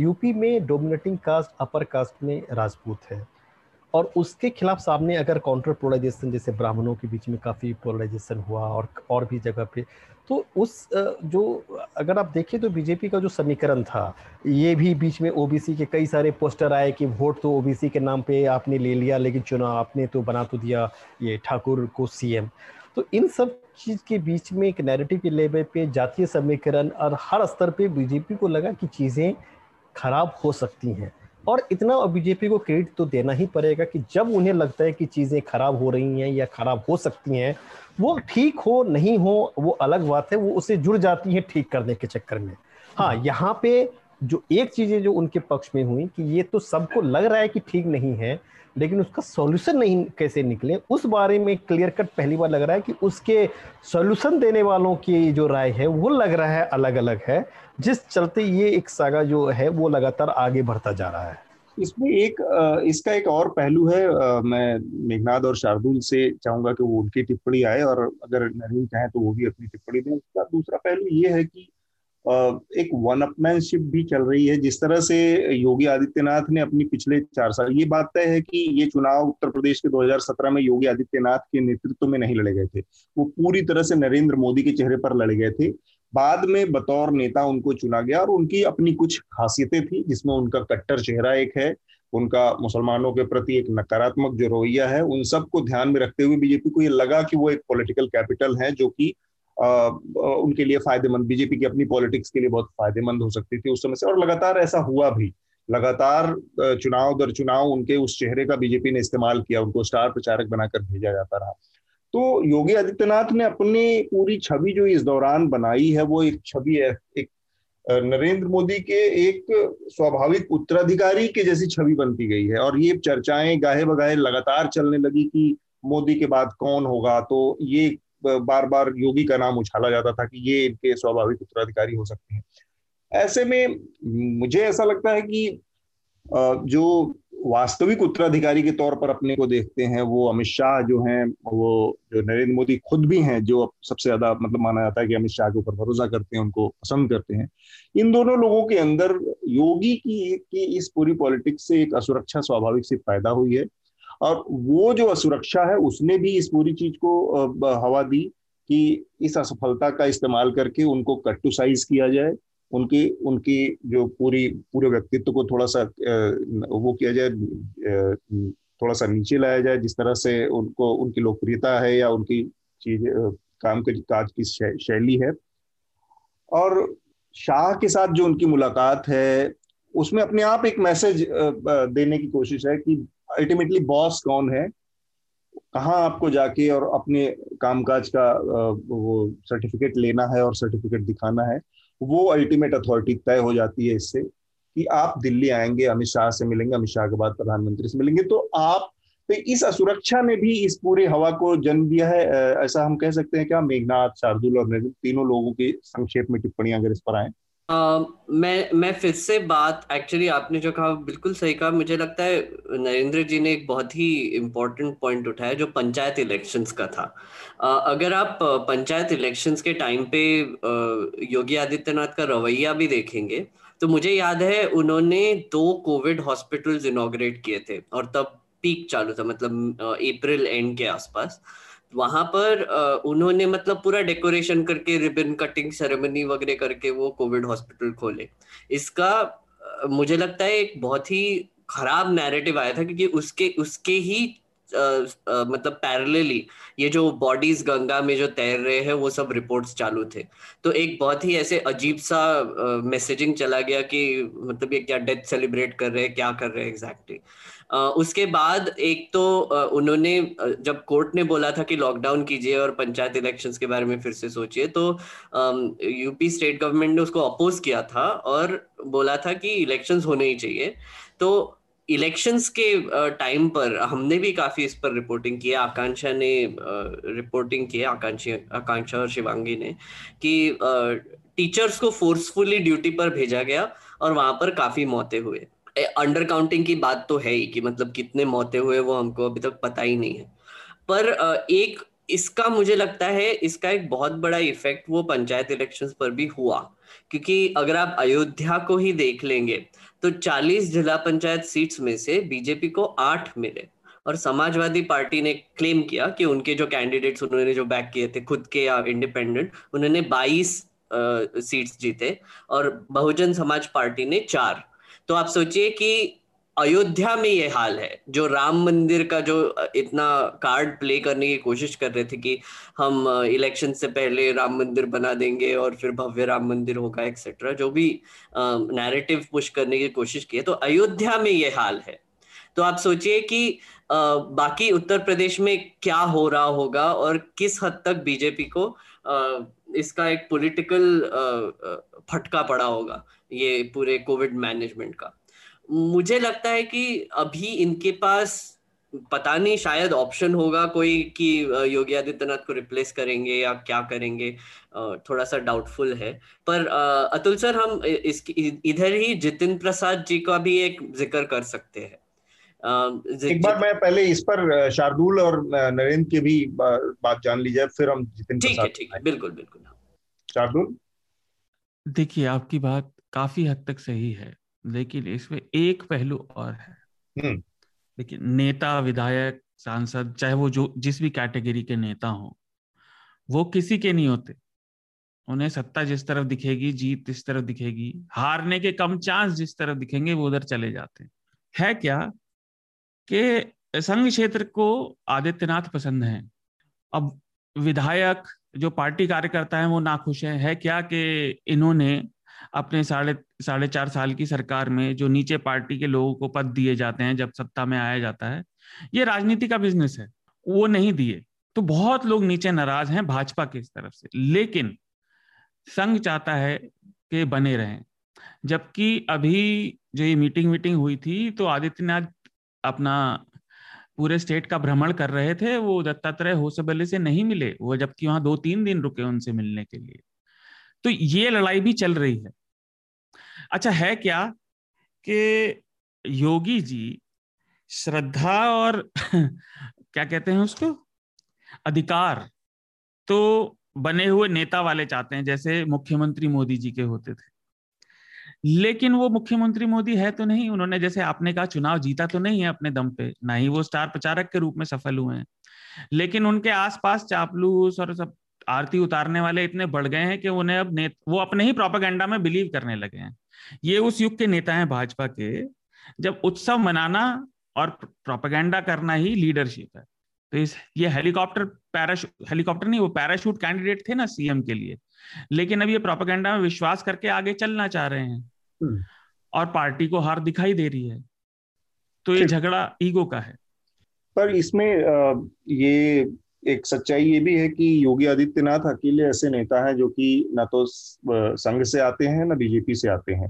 यूपी में डोमिनेटिंग कास्ट अपर कास्ट में राजपूत है। और उसके खिलाफ सामने अगर काउंटर पोलराइजेशन, जैसे ब्राह्मणों के बीच में काफ़ी पोलराइजेशन हुआ और भी जगह पे, तो उस जो अगर आप देखें तो बीजेपी का जो समीकरण था, ये भी बीच में ओबीसी के कई सारे पोस्टर आए कि वोट तो ओबीसी के नाम पे आपने ले लिया, लेकिन चुनाव आपने तो बना तो दिया ये ठाकुर को सीएम। तो इन सब चीज़ के बीच में एक नैरेटिव के लेवल पे जातीय समीकरण और हर स्तर पे बीजेपी को लगा कि चीज़ें खराब हो सकती हैं। और इतना बीजेपी को क्रेडिट तो देना ही पड़ेगा कि जब उन्हें लगता है कि चीज़ें खराब हो रही हैं या खराब हो सकती हैं, वो ठीक हो नहीं हो वो अलग बात है, वो उससे जुड़ जाती हैं ठीक करने के चक्कर में। हाँ, यहाँ पे जो एक चीज़ें जो उनके पक्ष में हुई कि ये तो सबको लग रहा है कि ठीक नहीं है, लेकिन उसका सॉल्यूशन नहीं कैसे निकले उस बारे में क्लियर कट पहली बार लग रहा है कि उसके सॉल्यूशन देने वालों की जो राय है वो लग रहा है अलग अलग है, जिस चलते ये एक सागा जो है वो लगातार आगे बढ़ता जा रहा है। इसमें इसका एक और पहलू है, मैं मेघनाद और शार्दुल से चाहूंगा कि वो उनकी टिप्पणी आए और अगर नरेंद्र चाहें तो वो भी अपनी टिप्पणी दें। उसका दूसरा पहलू ये है कि एक वन अपमैनशिप भी चल रही है। जिस तरह से योगी आदित्यनाथ ने अपनी पिछले 4 साल, ये बात तय है कि ये चुनाव उत्तर प्रदेश के 2017 में योगी आदित्यनाथ के नेतृत्व में नहीं लड़े गए थे, वो पूरी तरह से नरेंद्र मोदी के चेहरे पर लड़े गए थे। बाद में बतौर नेता उनको चुना गया और उनकी अपनी कुछ खासियतें थी, जिसमें उनका कट्टर चेहरा एक है, उनका मुसलमानों के प्रति एक नकारात्मक जो रवैया है, उन सबको ध्यान में रखते हुए बीजेपी को ये लगा कि वो एक पॉलिटिकल कैपिटल है जो कि उनके लिए फायदेमंद, बीजेपी की अपनी पॉलिटिक्स के लिए बहुत फायदेमंद हो सकती थी उस समय से। और लगातार ऐसा हुआ भी, लगातार चुनाव दर चुनाव उनके उस चेहरे का बीजेपी ने इस्तेमाल किया, उनको स्टार प्रचारक बनाकर भेजा जाता रहा। तो योगी आदित्यनाथ ने अपनी पूरी छवि जो इस दौरान बनाई है वो एक छवि है, एक नरेंद्र मोदी के एक स्वाभाविक उत्तराधिकारी के जैसी छवि बनती गई है। और ये चर्चाएं गाहे बगाहे लगातार चलने लगी कि मोदी के बाद कौन होगा, तो ये बार बार योगी का नाम उछाला जाता था कि ये इनके स्वाभाविक उत्तराधिकारी हो सकते हैं। ऐसे में मुझे ऐसा लगता है कि जो वास्तविक उत्तराधिकारी के तौर पर अपने को देखते हैं वो अमित शाह जो हैं, वो जो नरेंद्र मोदी खुद भी हैं, जो सबसे ज्यादा मतलब माना जाता है कि अमित शाह के ऊपर भरोसा करते हैं, उनको पसंद करते हैं। इन दोनों लोगों के अंदर योगी की इस पूरी पॉलिटिक्स से एक असुरक्षा स्वाभाविक से पैदा हुई है और वो जो असुरक्षा है उसने भी इस पूरी चीज को हवा दी कि इस असफलता का इस्तेमाल करके उनको कट्टू साइज किया जाए, उनकी जो पूरे व्यक्तित्व को थोड़ा सा वो किया जाए, थोड़ा सा नीचे लाया जाए। जिस तरह से उनको उनकी लोकप्रियता है या उनकी चीज काज की शैली है और शाह के साथ जो उनकी मुलाकात है उसमें अपने आप एक मैसेज देने की कोशिश है कि अल्टीमेटली बॉस कौन है, कहाँ आपको जाके और अपने कामकाज का वो सर्टिफिकेट लेना है और सर्टिफिकेट दिखाना है, वो अल्टीमेट अथॉरिटी तय हो जाती है इससे कि आप दिल्ली आएंगे, अमित शाह से मिलेंगे, अमित शाह के बाद प्रधानमंत्री से मिलेंगे। तो आप पे इस असुरक्षा ने भी इस पूरे हवा को जन्म दिया है, ऐसा हम कह सकते हैं। क्या मेघनाद, शार्दुल और नरेंद्र, तीनों लोगों की संक्षेप में टिप्पणियां अगर इस पर आए। मैं फिर से बात, एक्चुअली आपने जो कहा बिल्कुल सही कहा। मुझे लगता है नरेंद्र जी ने एक बहुत ही इम्पोर्टेंट पॉइंट उठाया जो पंचायत इलेक्शंस का था। अगर आप पंचायत इलेक्शंस के टाइम पे योगी आदित्यनाथ का रवैया भी देखेंगे तो मुझे याद है उन्होंने 2 कोविड हॉस्पिटल्स इनॉग्रेट किए थे और तब पीक चालू था, मतलब अप्रैल एंड के आसपास। वहां पर उन्होंने मतलब पूरा डेकोरेशन करके रिबन कटिंग सेरेमनी वगैरह करके वो कोविड हॉस्पिटल खोले। इसका मुझे लगता है एक बहुत ही खराब नैरेटिव आया था क्योंकि उसके ही मतलब पैरेलली ये जो बॉडीज गंगा में जो तैर रहे हैं वो सब रिपोर्ट्स चालू थे। तो एक बहुत ही ऐसे अजीब सा मैसेजिंग चला गया कि मतलब ये क्या डेथ सेलिब्रेट कर रहे हैं, क्या कर रहे हैं एग्जैक्टली। उसके बाद एक तो उन्होंने जब कोर्ट ने बोला था कि लॉकडाउन कीजिए और पंचायत इलेक्शंस के बारे में फिर से सोचिए, तो यूपी स्टेट गवर्नमेंट ने उसको अपोज किया था और बोला था कि इलेक्शंस होने ही चाहिए। तो इलेक्शंस के टाइम पर हमने भी काफ़ी इस पर रिपोर्टिंग किया, आकांक्षा ने रिपोर्टिंग किया, आकांक्षा और शिवांगी ने, कि टीचर्स को फोर्सफुली ड्यूटी पर भेजा गया और वहाँ पर काफ़ी मौतें हुए। अंडर काउंटिंग की बात तो है ही कि मतलब कितने मौतें हुए वो हमको अभी तक पता ही नहीं है, पर एक इसका मुझे लगता है इसका एक बहुत बड़ा इफेक्ट वो पंचायत इलेक्शंस पर भी हुआ। क्योंकि अगर आप अयोध्या को ही देख लेंगे तो 40 जिला पंचायत सीट्स में से बीजेपी को 8 मिले और समाजवादी पार्टी ने क्लेम किया कि उनके जो कैंडिडेट्स उन्होंने जो बैक किए थे खुद के या इंडिपेंडेंट, उन्होंने 22 सीट्स जीते और बहुजन समाज पार्टी ने 4। तो आप सोचिए कि अयोध्या में ये हाल है, जो राम मंदिर का जो इतना कार्ड प्ले करने की कोशिश कर रहे थे कि हम इलेक्शन से पहले राम मंदिर बना देंगे और फिर भव्य राम मंदिर होगा एक्सेट्रा, जो भी नैरेटिव पुश करने की कोशिश की है, तो अयोध्या में ये हाल है। तो आप सोचिए कि बाकी उत्तर प्रदेश में क्या हो रहा होगा और किस हद तक बीजेपी को इसका एक पॉलिटिकल फटका पड़ा होगा ये पूरे कोविड मैनेजमेंट का। मुझे लगता है कि अभी इनके पास पता नहीं, शायद ऑप्शन होगा कोई कि योगी आदित्यनाथ को रिप्लेस करेंगे या क्या करेंगे, थोड़ा सा डाउटफुल है। पर अतुल सर, हम इसकी इधर ही जितिन प्रसाद जी का भी एक जिक्र कर सकते हैं। एक बार मैं पहले इस पर शार्दुल और नरेंद्र की भी बात जान लीजिए, फिर हम जितिन प्रसाद। ठीक है, बिल्कुल बिल्कुल। शार्दुल, देखिए आपकी बात काफी हद तक सही है, लेकिन इसमें एक पहलू और है। देखिए, नेता, विधायक, सांसद, चाहे वो जो जिस भी कैटेगरी के नेता हो, वो किसी के नहीं होते। उन्हें सत्ता जिस तरफ दिखेगी, जीत जिस तरफ दिखेगी, हारने के कम चांस जिस तरफ दिखेंगे, वो उधर चले जाते हैं। क्या कि संघ क्षेत्र को आदित्यनाथ पसंद है, अब विधायक जो पार्टी कार्यकर्ता है वो नाखुश है क्या कि इन्होंने अपने साढ़े 4 साल की सरकार में जो नीचे पार्टी के लोगों को पद दिए जाते हैं जब सत्ता में आया जाता है, ये राजनीति का बिजनेस है, वो नहीं दिए, तो बहुत लोग नीचे नाराज हैं भाजपा की तरफ से। लेकिन संघ चाहता है कि बने रहें, जबकि अभी जो ये मीटिंग हुई थी तो आदित्यनाथ अपना पूरे स्टेट का भ्रमण कर रहे थे, वो दत्तात्रेय होसबले से नहीं मिले, वो जबकि वहां 2-3 दिन रुके उनसे मिलने के लिए। तो ये लड़ाई भी चल रही है। अच्छा है क्या कि योगी जी श्रद्धा और क्या कहते हैं उसको, अधिकार तो बने हुए नेता वाले चाहते हैं, जैसे मुख्यमंत्री मोदी जी के होते थे, लेकिन वो मुख्यमंत्री मोदी है तो नहीं। उन्होंने, जैसे आपने कहा, चुनाव जीता तो नहीं है अपने दम पे, ना ही वो स्टार प्रचारक के रूप में सफल हुए हैं, लेकिन उनके आसपास चापलूस और सब आरती उतारने वाले इतने बढ़ गए हैं कि उन्हें अब वो अपने ही प्रोपेगेंडा में बिलीव करने लगे हैं। ये उस युग के नेता हैं भाजपा के, जब उत्सव मनाना और प्रोपेगेंडा करना ही लीडरशिप है। तो ये हेलीकॉप्टर नहीं, वो पैराशूट कैंडिडेट थे ना सीएम के लिए, लेकिन अब ये प्रोपेगेंडा में विश्वास करके आगे चलना चाह रहे हैं और पार्टी को हार दिखाई दे रही है। तो ये झगड़ा ईगो का है। पर इसमें ये एक सच्चाई ये भी है कि योगी आदित्यनाथ अकेले ऐसे नेता हैं जो कि ना तो संघ से आते हैं ना बीजेपी से आते हैं,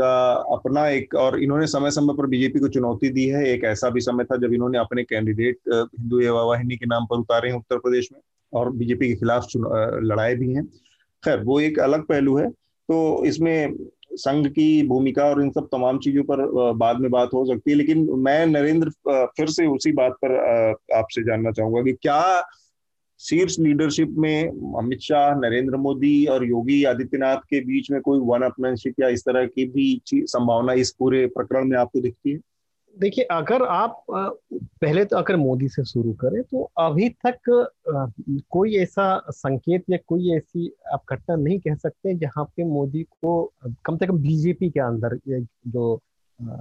का अपना एक, और इन्होंने समय पर बीजेपी को चुनौती दी है। एक ऐसा भी समय था जब इन्होंने अपने कैंडिडेट हिंदू एवा वाहिनी के नाम पर उतारे हैं उत्तर प्रदेश में, और बीजेपी के खिलाफ लड़ाए भी हैं। खैर, वो एक अलग पहलू है। तो इसमें संघ की भूमिका और इन सब तमाम चीजों पर बाद में बात हो सकती है, लेकिन मैं नरेंद्र फिर से उसी बात पर आपसे जानना चाहूंगा कि क्या शीर्ष लीडरशिप में अमित शाह, नरेंद्र मोदी और योगी आदित्यनाथ के बीच में कोई वन अपमैनशिप या इस तरह की भी संभावना इस पूरे प्रकरण में आपको दिखती है? देखिए, अगर आप पहले तो अगर मोदी से शुरू करें तो अभी तक कोई ऐसा संकेत या कोई ऐसी आप घटना नहीं कह सकते जहां पे मोदी को कम से कम बीजेपी के अंदर जो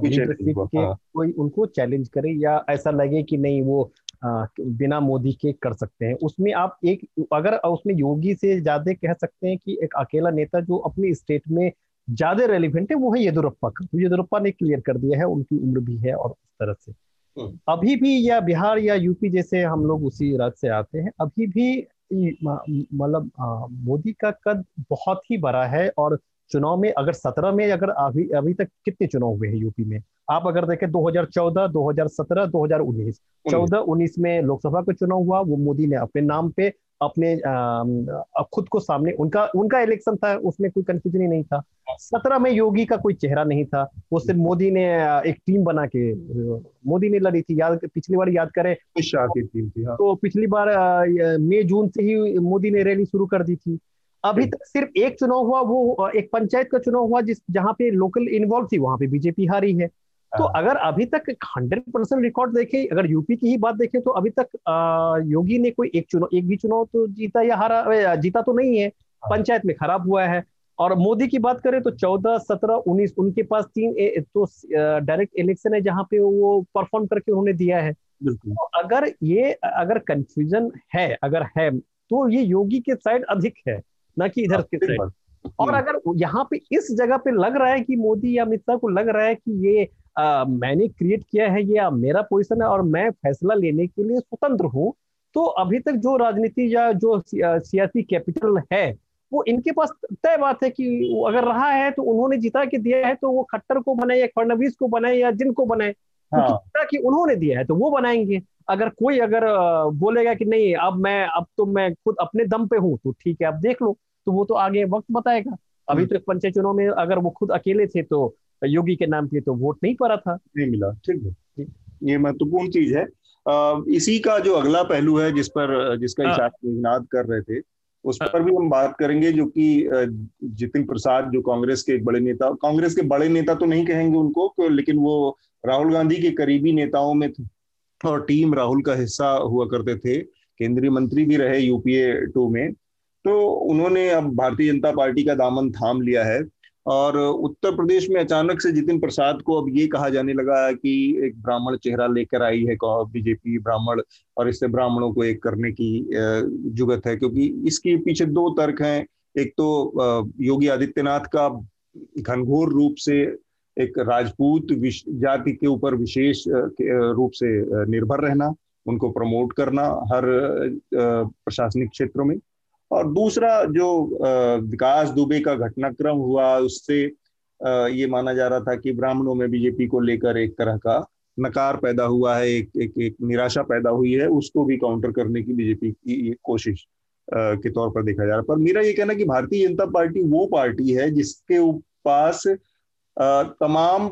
लीडरशिप के कोई उनको चैलेंज करे या ऐसा लगे कि नहीं वो बिना मोदी के कर सकते हैं। उसमें आप एक, अगर उसमें योगी से ज्यादा कह सकते हैं कि एक अकेला नेता जो अपने स्टेट में ज्यादा रेलिवेंट है वो है येदुरप्पा का। तो येदुरप्पा ने क्लियर कर दिया है, उनकी उम्र भी है और उस तरह से अभी भी, या बिहार या यूपी जैसे, हम लोग उसी राज्य से आते हैं, अभी भी मतलब मोदी का कद बहुत ही बड़ा है। और चुनाव में अगर 17 में, अगर अभी तक कितने चुनाव हुए हैं यूपी में, आप अगर देखें 2014, 2017, 2019, 14-19 में लोकसभा का चुनाव हुआ, वो मोदी ने अपने नाम पे अपने खुद को सामने, उनका इलेक्शन था, उसमें कोई कंफ्यूजन ही नहीं था। 17 में योगी का कोई चेहरा नहीं था, वो सिर्फ मोदी ने एक टीम बना के मोदी ने लड़ी थी। पिछली बार याद करें की टीम थी, तो पिछली बार मई जून से ही मोदी ने रैली शुरू कर दी थी। अभी तक सिर्फ एक चुनाव हुआ, वो एक पंचायत का चुनाव हुआ जहाँ पे लोकल इन्वॉल्व थी, वहां पे बीजेपी हारी है। तो अगर अभी तक 100% रिकॉर्ड देखें, अगर यूपी की ही बात देखें तो अभी तक योगी ने कोई एक भी चुनाव तो जीता या हारा, जीता तो नहीं है, पंचायत में खराब हुआ है। और मोदी की बात करें तो 14, 17, 19 उनके पास 3 तो डायरेक्ट इलेक्शन है जहाँ पे वो परफॉर्म करके उन्होंने दिया है। तो अगर कंफ्यूजन है, अगर है तो ये योगी के साइड अधिक है, ना कि इधर के साइड। और अगर यहाँ पे इस जगह पे लग रहा है कि मोदी या अमित शाह को लग रहा है कि ये मैंने क्रिएट किया है, ये मेरा पोजीशन है और मैं फैसला लेने के लिए स्वतंत्र हूँ, तो अभी तक जो राजनीति या जो सियासी कैपिटल है वो इनके पास तय बात है कि अगर रहा है तो उन्होंने जिता के दिया है, तो वो खट्टर को बनाए या फडणवीस को बनाए या जिनको बनाए, कि उन्होंने दिया है तो वो बनाएंगे। अगर कोई अगर बोलेगा कि नहीं अब तो मैं खुद अपने दम पे हूँ, तो ठीक है आप देख लो, तो वो तो आगे वक्त बताएगा। अभी तो पंचायत चुनाव में अगर वो खुद अकेले थे तो योगी के नाम पे तो वोट नहीं पड़ा था, नहीं मिला। ठीक है, ये महत्वपूर्ण चीज है। इसी का जो अगला पहलू है जिसका इशारा मेघनाद कर रहे थे, उस पर भी हम बात करेंगे, जो कि जितिन प्रसाद, जो कांग्रेस के एक बड़े नेता, कांग्रेस के बड़े नेता तो नहीं कहेंगे उनको, लेकिन वो राहुल गांधी के करीबी नेताओं में और टीम राहुल का हिस्सा हुआ करते थे, केंद्रीय मंत्री भी रहे यूपीए 2 में। तो उन्होंने अब भारतीय जनता पार्टी का दामन थाम लिया है और उत्तर प्रदेश में अचानक से जितिन प्रसाद को अब ये कहा जाने लगा है कि एक ब्राह्मण चेहरा लेकर आई है बीजेपी, ब्राह्मण, और इससे ब्राह्मणों को एक करने की जुगत है, क्योंकि इसके पीछे 2 तर्क हैं। एक तो योगी आदित्यनाथ का घनघोर रूप से एक राजपूत जाति के ऊपर विशेष रूप से निर्भर रहना, उनको प्रमोट करना हर प्रशासनिक क्षेत्रों में, और दूसरा जो विकास दुबे का घटनाक्रम हुआ उससे ये माना जा रहा था कि ब्राह्मणों में बीजेपी को लेकर एक तरह का नकार पैदा हुआ है, एक निराशा पैदा हुई है, उसको भी काउंटर करने की बीजेपी की कोशिश के तौर पर देखा जा रहा है। पर मेरा ये कहना कि भारतीय जनता पार्टी वो पार्टी है जिसके पास तमाम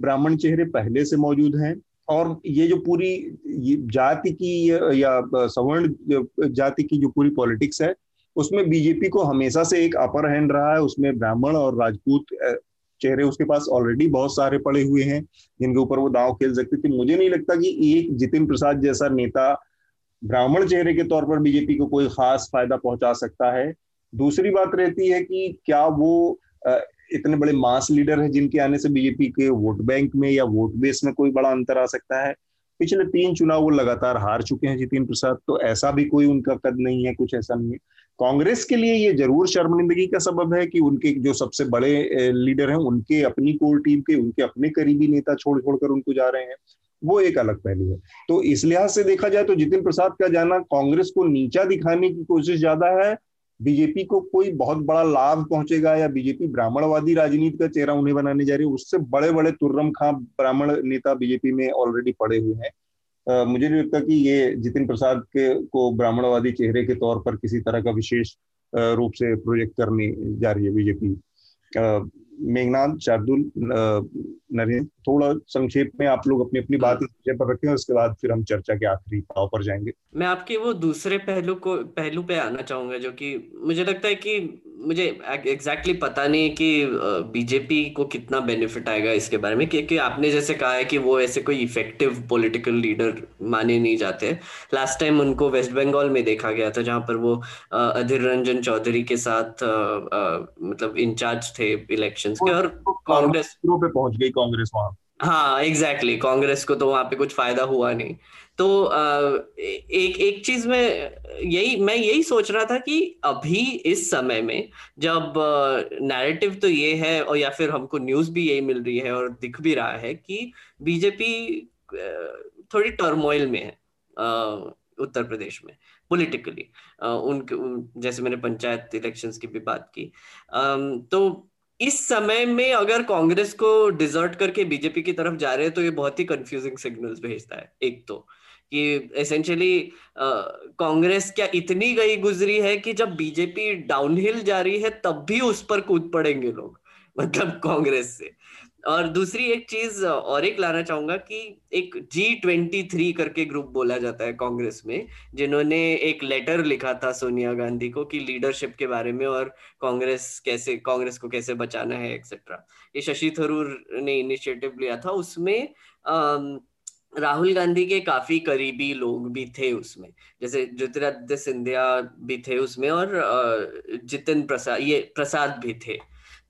ब्राह्मण चेहरे पहले से मौजूद हैं, और ये जो पूरी जाति की या सवर्ण जाति की जो पूरी पॉलिटिक्स है उसमें बीजेपी को हमेशा से एक अपर हैंड रहा है। उसमें ब्राह्मण और राजपूत चेहरे उसके पास ऑलरेडी बहुत सारे पड़े हुए हैं जिनके ऊपर वो दांव खेल सकती थी। मुझे नहीं लगता कि एक जितिन प्रसाद जैसा नेता ब्राह्मण चेहरे के तौर पर बीजेपी को कोई खास फायदा पहुंचा सकता है। दूसरी बात रहती है कि क्या वो इतने बड़े मास लीडर हैं जिनके आने से बीजेपी के वोट बैंक में या वोट बेस में कोई बड़ा अंतर आ सकता है। पिछले 3 चुनाव वो लगातार हार चुके हैं जितिन प्रसाद, तो ऐसा भी कोई उनका कद नहीं है, कुछ ऐसा नहीं है। कांग्रेस के लिए ये जरूर शर्मिंदगी का सबब है कि उनके जो सबसे बड़े लीडर हैं, उनके अपनी कोर टीम के, उनके अपने करीबी नेता छोड़ कर उनको जा रहे हैं, वो एक अलग पहलू है। तो इस लिहाज से देखा जाए तो जितिन प्रसाद का जाना कांग्रेस को नीचा दिखाने की कोशिश ज्यादा है। बीजेपी को कोई बहुत बड़ा लाभ पहुंचेगा या बीजेपी ब्राह्मणवादी राजनीति का चेहरा उन्हें बनाने जा रही है, उससे बड़े बड़े तुर्रम खां ब्राह्मण नेता बीजेपी में ऑलरेडी पड़े हुए हैं। मुझे नहीं लगता कि ये जितिन प्रसाद को ब्राह्मणवादी चेहरे के तौर पर किसी तरह का विशेष रूप से प्रोजेक्ट करने जा रही है बीजेपी। मेघनाद, शार्दुल, नरेंद्र, थोड़ा संक्षेप में आप लोग अपनी अपनी बात पर रखें, उसके बाद फिर हम चर्चा के आखिरी पाव पर जाएंगे। मैं आपके वो दूसरे पहलू पे आना चाहूंगा, जो कि मुझे लगता है कि मुझे एग्जैक्टली पता नहीं कि बीजेपी को कितना बेनिफिट आएगा इसके बारे में, क्योंकि आपने जैसे कहा है कि वो ऐसे कोई इफेक्टिव पॉलिटिकल लीडर माने नहीं जाते। लास्ट टाइम उनको वेस्ट बंगाल में देखा गया था जहां पर वो अधीर रंजन चौधरी के साथ मतलब इंचार्ज थे इलेक्शंस के, और कांग्रेस पे पहुंच गई कांग्रेस वहां। हाँ एग्जैक्टली, कांग्रेस को तो वहां पे कुछ फायदा हुआ नहीं। तो एक चीज में मैं यही सोच रहा था कि अभी इस समय में जब नैरेटिव तो ये है, और या फिर हमको न्यूज भी यही मिल रही है और दिख भी रहा है कि बीजेपी थोड़ी टर्मोइल में है उत्तर प्रदेश में पॉलिटिकली। उनके जैसे मैंने पंचायत इलेक्शंस की भी बात की, तो इस समय में अगर कांग्रेस को डिजर्ट करके बीजेपी की तरफ जा रहे हैं तो ये बहुत ही कंफ्यूजिंग सिग्नल्स भेजता है। एक तो कि एसेंशियली कांग्रेस क्या इतनी गई गुजरी है कि जब बीजेपी डाउनहिल जा रही है तब भी उस पर कूद पड़ेंगे लोग, मतलब कांग्रेस से। और दूसरी एक चीज और एक लाना चाहूंगा कि एक G23 करके ग्रुप बोला जाता है कांग्रेस में, जिन्होंने एक लेटर लिखा था सोनिया गांधी को कि लीडरशिप के बारे में और कांग्रेस को कैसे बचाना है एक्सेट्रा। ये शशि थरूर ने इनिशिएटिव लिया था। उसमें राहुल गांधी के काफी करीबी लोग भी थे उसमें, जैसे ज्योतिरादित्य सिंधिया भी थे उसमें और जितिन प्रसाद भी थे।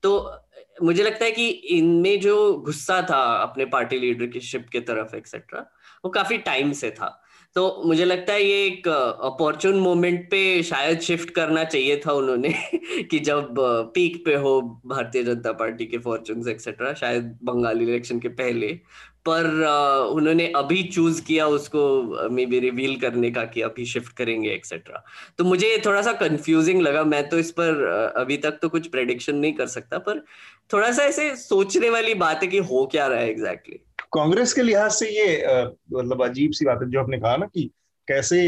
तो मुझे लगता है कि इनमें जो गुस्सा था अपने पार्टी लीडरशिप के तरफ एक्सेट्रा, वो काफी टाइम से था। तो मुझे लगता है ये एक अपॉर्चुन मोमेंट पे शायद शिफ्ट करना चाहिए था उन्होंने कि जब पीक पे हो भारतीय जनता पार्टी के फॉर्चून्स एक्सेट्रा, शायद बंगाल इलेक्शन के पहले, पर उन्होंने अभी चूज किया उसको मे बी रिवील करने का कि अभी शिफ्ट करेंगे एक्सेट्रा। तो मुझे थोड़ा सा कंफ्यूजिंग लगा। मैं तो इस पर अभी तक तो कुछ प्रेडिक्शन नहीं कर सकता, पर थोड़ा सा ऐसे सोचने वाली बात है कि हो क्या रहा है एग्जैक्टली। कांग्रेस के लिहाज से ये मतलब अजीब सी बात है जो आपने कहा ना कि कैसे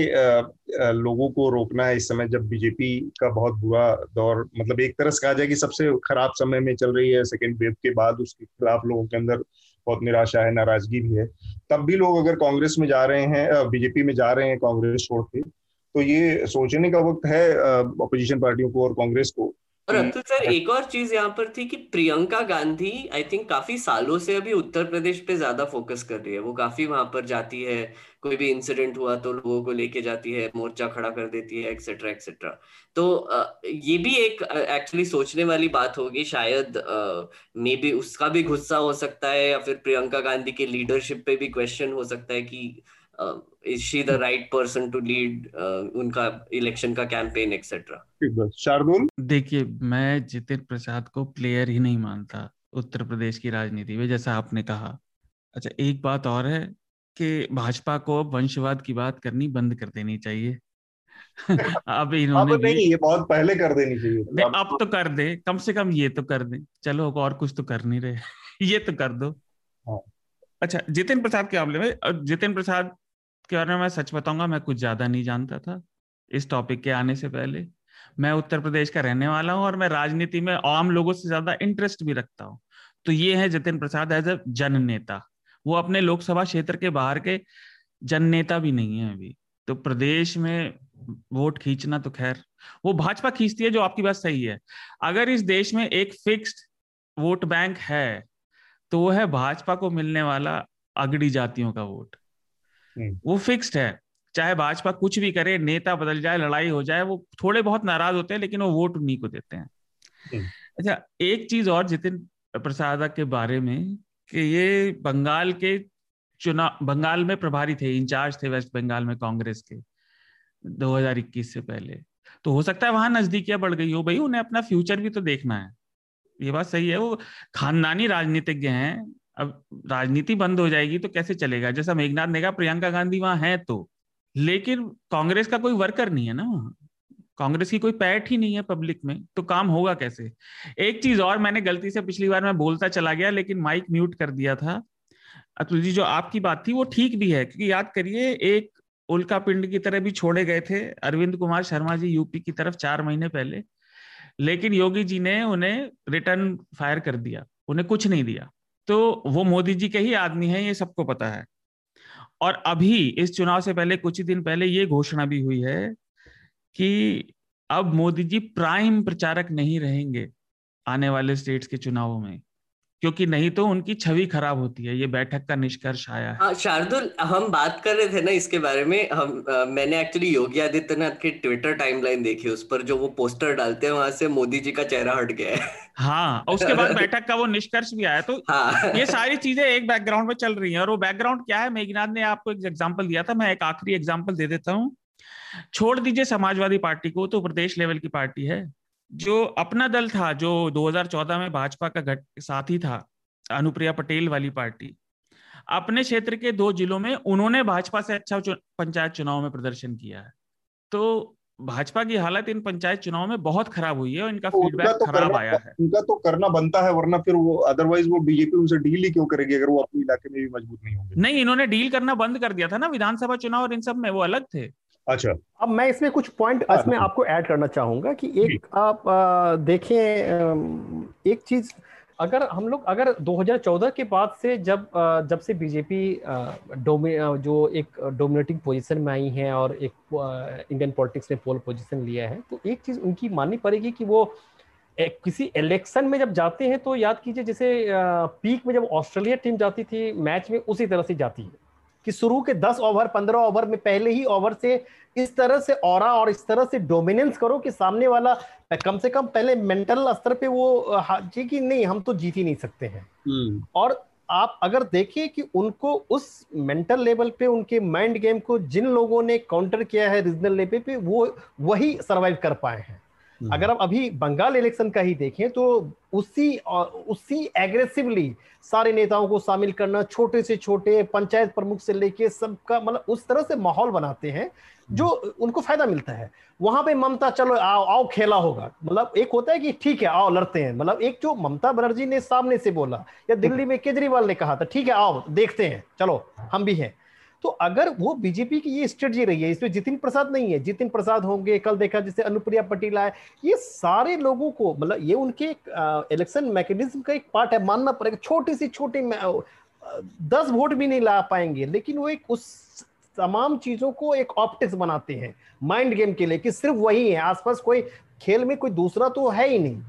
लोगों को रोकना है इस समय जब बीजेपी का बहुत बुरा दौर, मतलब एक तरह से कहा जाए कि सबसे खराब समय में चल रही है। सेकेंड वेव के बाद उसके खिलाफ लोगों के अंदर बहुत निराशा है, नाराजगी भी है, तब भी लोग अगर कांग्रेस में जा रहे हैं, बीजेपी में जा रहे हैं कांग्रेस छोड़ के, तो ये सोचने का वक्त है अपोजिशन पार्टियों को और कांग्रेस को। और अतुल सर, एक और चीज यहाँ पर थी कि प्रियंका गांधी आई थिंक काफी सालों से अभी उत्तर प्रदेश पे ज्यादा फोकस कर रही है। वो काफी वहां पर जाती है, कोई भी इंसिडेंट हुआ तो लोगों को लेके जाती है, मोर्चा खड़ा कर देती है एक्सेट्रा एक्सेट्रा। तो ये भी एक एक्चुअली सोचने वाली बात होगी। शायद मे बी उसका भी गुस्सा हो सकता है, या फिर प्रियंका गांधी की लीडरशिप पे भी क्वेश्चन हो सकता है कि is she the right person to lead उनका इलेक्शन का कैंपेन एक्सेट्रा। शार्दुल, देखिए मैं जितिन प्रसाद को प्लेयर ही नहीं मानता उत्तर प्रदेश की राजनीति में, जैसा आपने कहा। अच्छा, एक बात और है कि भाजपा को वंशवाद की बात करनी बंद कर देनी चाहिए। अब इन्होंने नहीं, ये बहुत पहले कर देनी चाहिए। अब तो कर दे, कम से कम ये तो कर दे, चलो और कुछ तो कर नहीं रहे ये तो कर दो। अच्छा, जितिन प्रसाद के मामले में, जितिन प्रसाद के बारे में मैं सच बताऊंगा, मैं कुछ ज्यादा नहीं जानता था इस टॉपिक के आने से पहले। मैं उत्तर प्रदेश का रहने वाला हूं और मैं राजनीति में आम लोगों से ज्यादा इंटरेस्ट भी रखता हूं। तो ये है जितिन प्रसाद एज ए जन नेता। वो अपने लोकसभा क्षेत्र के बाहर के जन नेता भी नहीं है अभी। तो प्रदेश में वोट खींचना तो खैर वो भाजपा खींचती है, जो आपकी बात सही है। अगर इस देश में एक फिक्स्ड वोट बैंक है तो वो है भाजपा को मिलने वाला अगड़ी जातियों का वोट। वो फिक्स्ड है, चाहे भाजपा कुछ भी करे, नेता बदल जाए, लड़ाई हो जाए, वो थोड़े बहुत नाराज होते हैं लेकिन वो वोट उन्हीं को देते हैं। अच्छा, एक चीज और जितिन प्रसाद के बारे में कि ये बंगाल के चुनाव, बंगाल में प्रभारी थे, इंचार्ज थे वेस्ट बंगाल में कांग्रेस के 2021 से पहले। तो हो सकता है वहां नजदीकियां बढ़ गई हो। भाई उन्हें अपना फ्यूचर भी तो देखना है, ये बात सही है। वो खानदानी राजनीतिज्ञ हैं, अब राजनीति बंद हो जाएगी तो कैसे चलेगा। जैसा मेघनाद ने कहा, प्रियंका गांधी वहां है तो, लेकिन कांग्रेस का कोई वर्कर नहीं है ना वहां, कांग्रेस की कोई पैठ ही नहीं है पब्लिक में, तो काम होगा कैसे। एक चीज और, मैंने गलती से पिछली बार मैं बोलता चला गया लेकिन माइक म्यूट कर दिया था। अतुल जी, जो आपकी बात थी वो ठीक भी है, क्योंकि याद करिए एक उल्का पिंड की तरह भी छोड़े गए थे अरविंद कुमार शर्मा जी यूपी की तरफ 4 महीने पहले, लेकिन योगी जी ने उन्हें रिटर्न फायर कर दिया, उन्हें कुछ नहीं दिया। तो वो मोदी जी के ही आदमी हैं, ये सबको पता है। और अभी इस चुनाव से पहले कुछ ही दिन पहले ये घोषणा भी हुई है कि अब मोदी जी प्राइम प्रचारक नहीं रहेंगे आने वाले स्टेट्स के चुनावों में, क्योंकि नहीं तो उनकी छवि खराब होती है। ये बैठक का निष्कर्ष आया है। शार्दुल, हम बात कर रहे थे ना इसके बारे में, मैंने एक्चुअली योगी आदित्यनाथ के ट्विटर टाइमलाइन देखी, उस पर जो वो पोस्टर डालते हैं वहां से मोदी जी का चेहरा हट गया है। हाँ, और उसके बाद बैठक का वो निष्कर्ष भी आया। तो हाँ, ये सारी चीजें एक बैकग्राउंड में चल रही है। और वो बैकग्राउंड क्या है, मेघनाद ने आपको एक एग्जाम्पल दिया था, मैं एक आखिरी एग्जाम्पल दे देता हूँ। छोड़ दीजिए समाजवादी पार्टी को, तो प्रदेश लेवल की पार्टी है। जो अपना दल था जो 2014 में भाजपा का साथी था, अनुप्रिया पटेल वाली पार्टी, अपने क्षेत्र के 2 जिलों में उन्होंने भाजपा से अच्छा पंचायत चुनाव में प्रदर्शन किया है। तो भाजपा की हालत इन पंचायत चुनाव में बहुत खराब हुई है और इनका फीडबैक खराब आया है। उनका तो करना बनता है, वरना फिर वो अदरवाइज वो बीजेपी उनसे डील ही क्यों करेगी अगर वो अपने इलाके में भी मजबूत नहीं होंगे। नहीं, इन्होंने डील करना बंद कर दिया था ना विधानसभा चुनाव और इन सब में, वो अलग थे। अच्छा, अब मैं इसमें कुछ पॉइंट इसमें आपको ऐड करना चाहूंगा कि एक आप देखें, एक चीज अगर हम लोग 2014 के बाद से जब से बीजेपी जो एक डोमिनेटिंग पोजीशन में आई है और एक इंडियन पॉलिटिक्स में पोल पोजीशन लिया है, तो एक चीज़ उनकी माननी पड़ेगी कि वो किसी इलेक्शन में जब जाते हैं तो याद कीजिए जैसे पीक में जब ऑस्ट्रेलिया टीम जाती थी मैच में, उसी तरह से जाती है कि शुरू के 10 ओवर 15 ओवर में पहले ही ओवर से इस तरह से ऑरा और इस तरह से डोमिनेंस करो कि सामने वाला कम से कम पहले मेंटल स्तर पे वो जी कि नहीं हम तो जीत ही नहीं सकते हैं। और आप अगर देखिए कि उनको उस मेंटल लेवल पे उनके माइंड गेम को जिन लोगों ने काउंटर किया है रीजनल लेवल पे वो वही सर्वाइव कर पाए हैं। अगर आप अभी बंगाल इलेक्शन का ही देखें तो उसी एग्रेसिवली सारे नेताओं को शामिल करना, छोटे से छोटे पंचायत प्रमुख से लेके सबका, मतलब उस तरह से माहौल बनाते हैं जो उनको फायदा मिलता है। वहां पे ममता चलो आओ खेला होगा, मतलब एक होता है कि ठीक है आओ लड़ते हैं, मतलब एक जो ममता बनर्जी ने सामने से बोला या दिल्ली में केजरीवाल ने कहा था ठीक है आओ देखते हैं चलो हम भी हैं। तो अगर वो बीजेपी की ये स्ट्रेटजी रही है, इसमें जितिन प्रसाद नहीं है, जितिन प्रसाद होंगे, कल देखा जैसे अनुप्रिया पटेल आए, ये सारे लोगों को मतलब ये उनके इलेक्शन मैकेनिज्म का एक पार्ट है, मानना पड़ेगा। छोटी सी छोटी 10 वोट भी नहीं ला पाएंगे लेकिन वो एक उस तमाम चीजों को एक ऑप्टिक्स बनाते हैं माइंड गेम के लिए कि सिर्फ वही है, आसपास कोई खेल में कोई दूसरा तो है ही नहीं।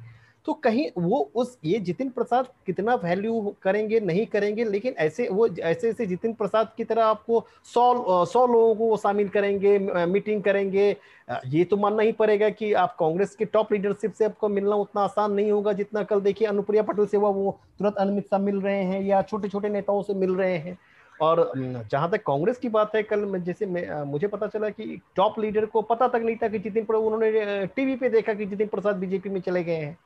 तो कहीं वो उस ये जितिन प्रसाद कितना वैल्यू करेंगे नहीं करेंगे, लेकिन ऐसे जितिन प्रसाद की तरह आपको 100 लोगों को शामिल करेंगे, मीटिंग करेंगे। ये तो मानना ही पड़ेगा कि आप कांग्रेस के टॉप लीडरशिप से आपको मिलना उतना आसान नहीं होगा जितना कल देखिए अनुप्रिया पटेल से हुआ, वो तुरंत अमित शाह मिल रहे हैं या छोटे छोटे नेताओं से मिल रहे हैं। और जहाँ तक कांग्रेस की बात है, कल जैसे मुझे पता चला कि टॉप लीडर को पता तक नहीं था कि जितिन प्रसाद, उन्होंने टीवी पे देखा कि जितिन प्रसाद बीजेपी में चले गए हैं।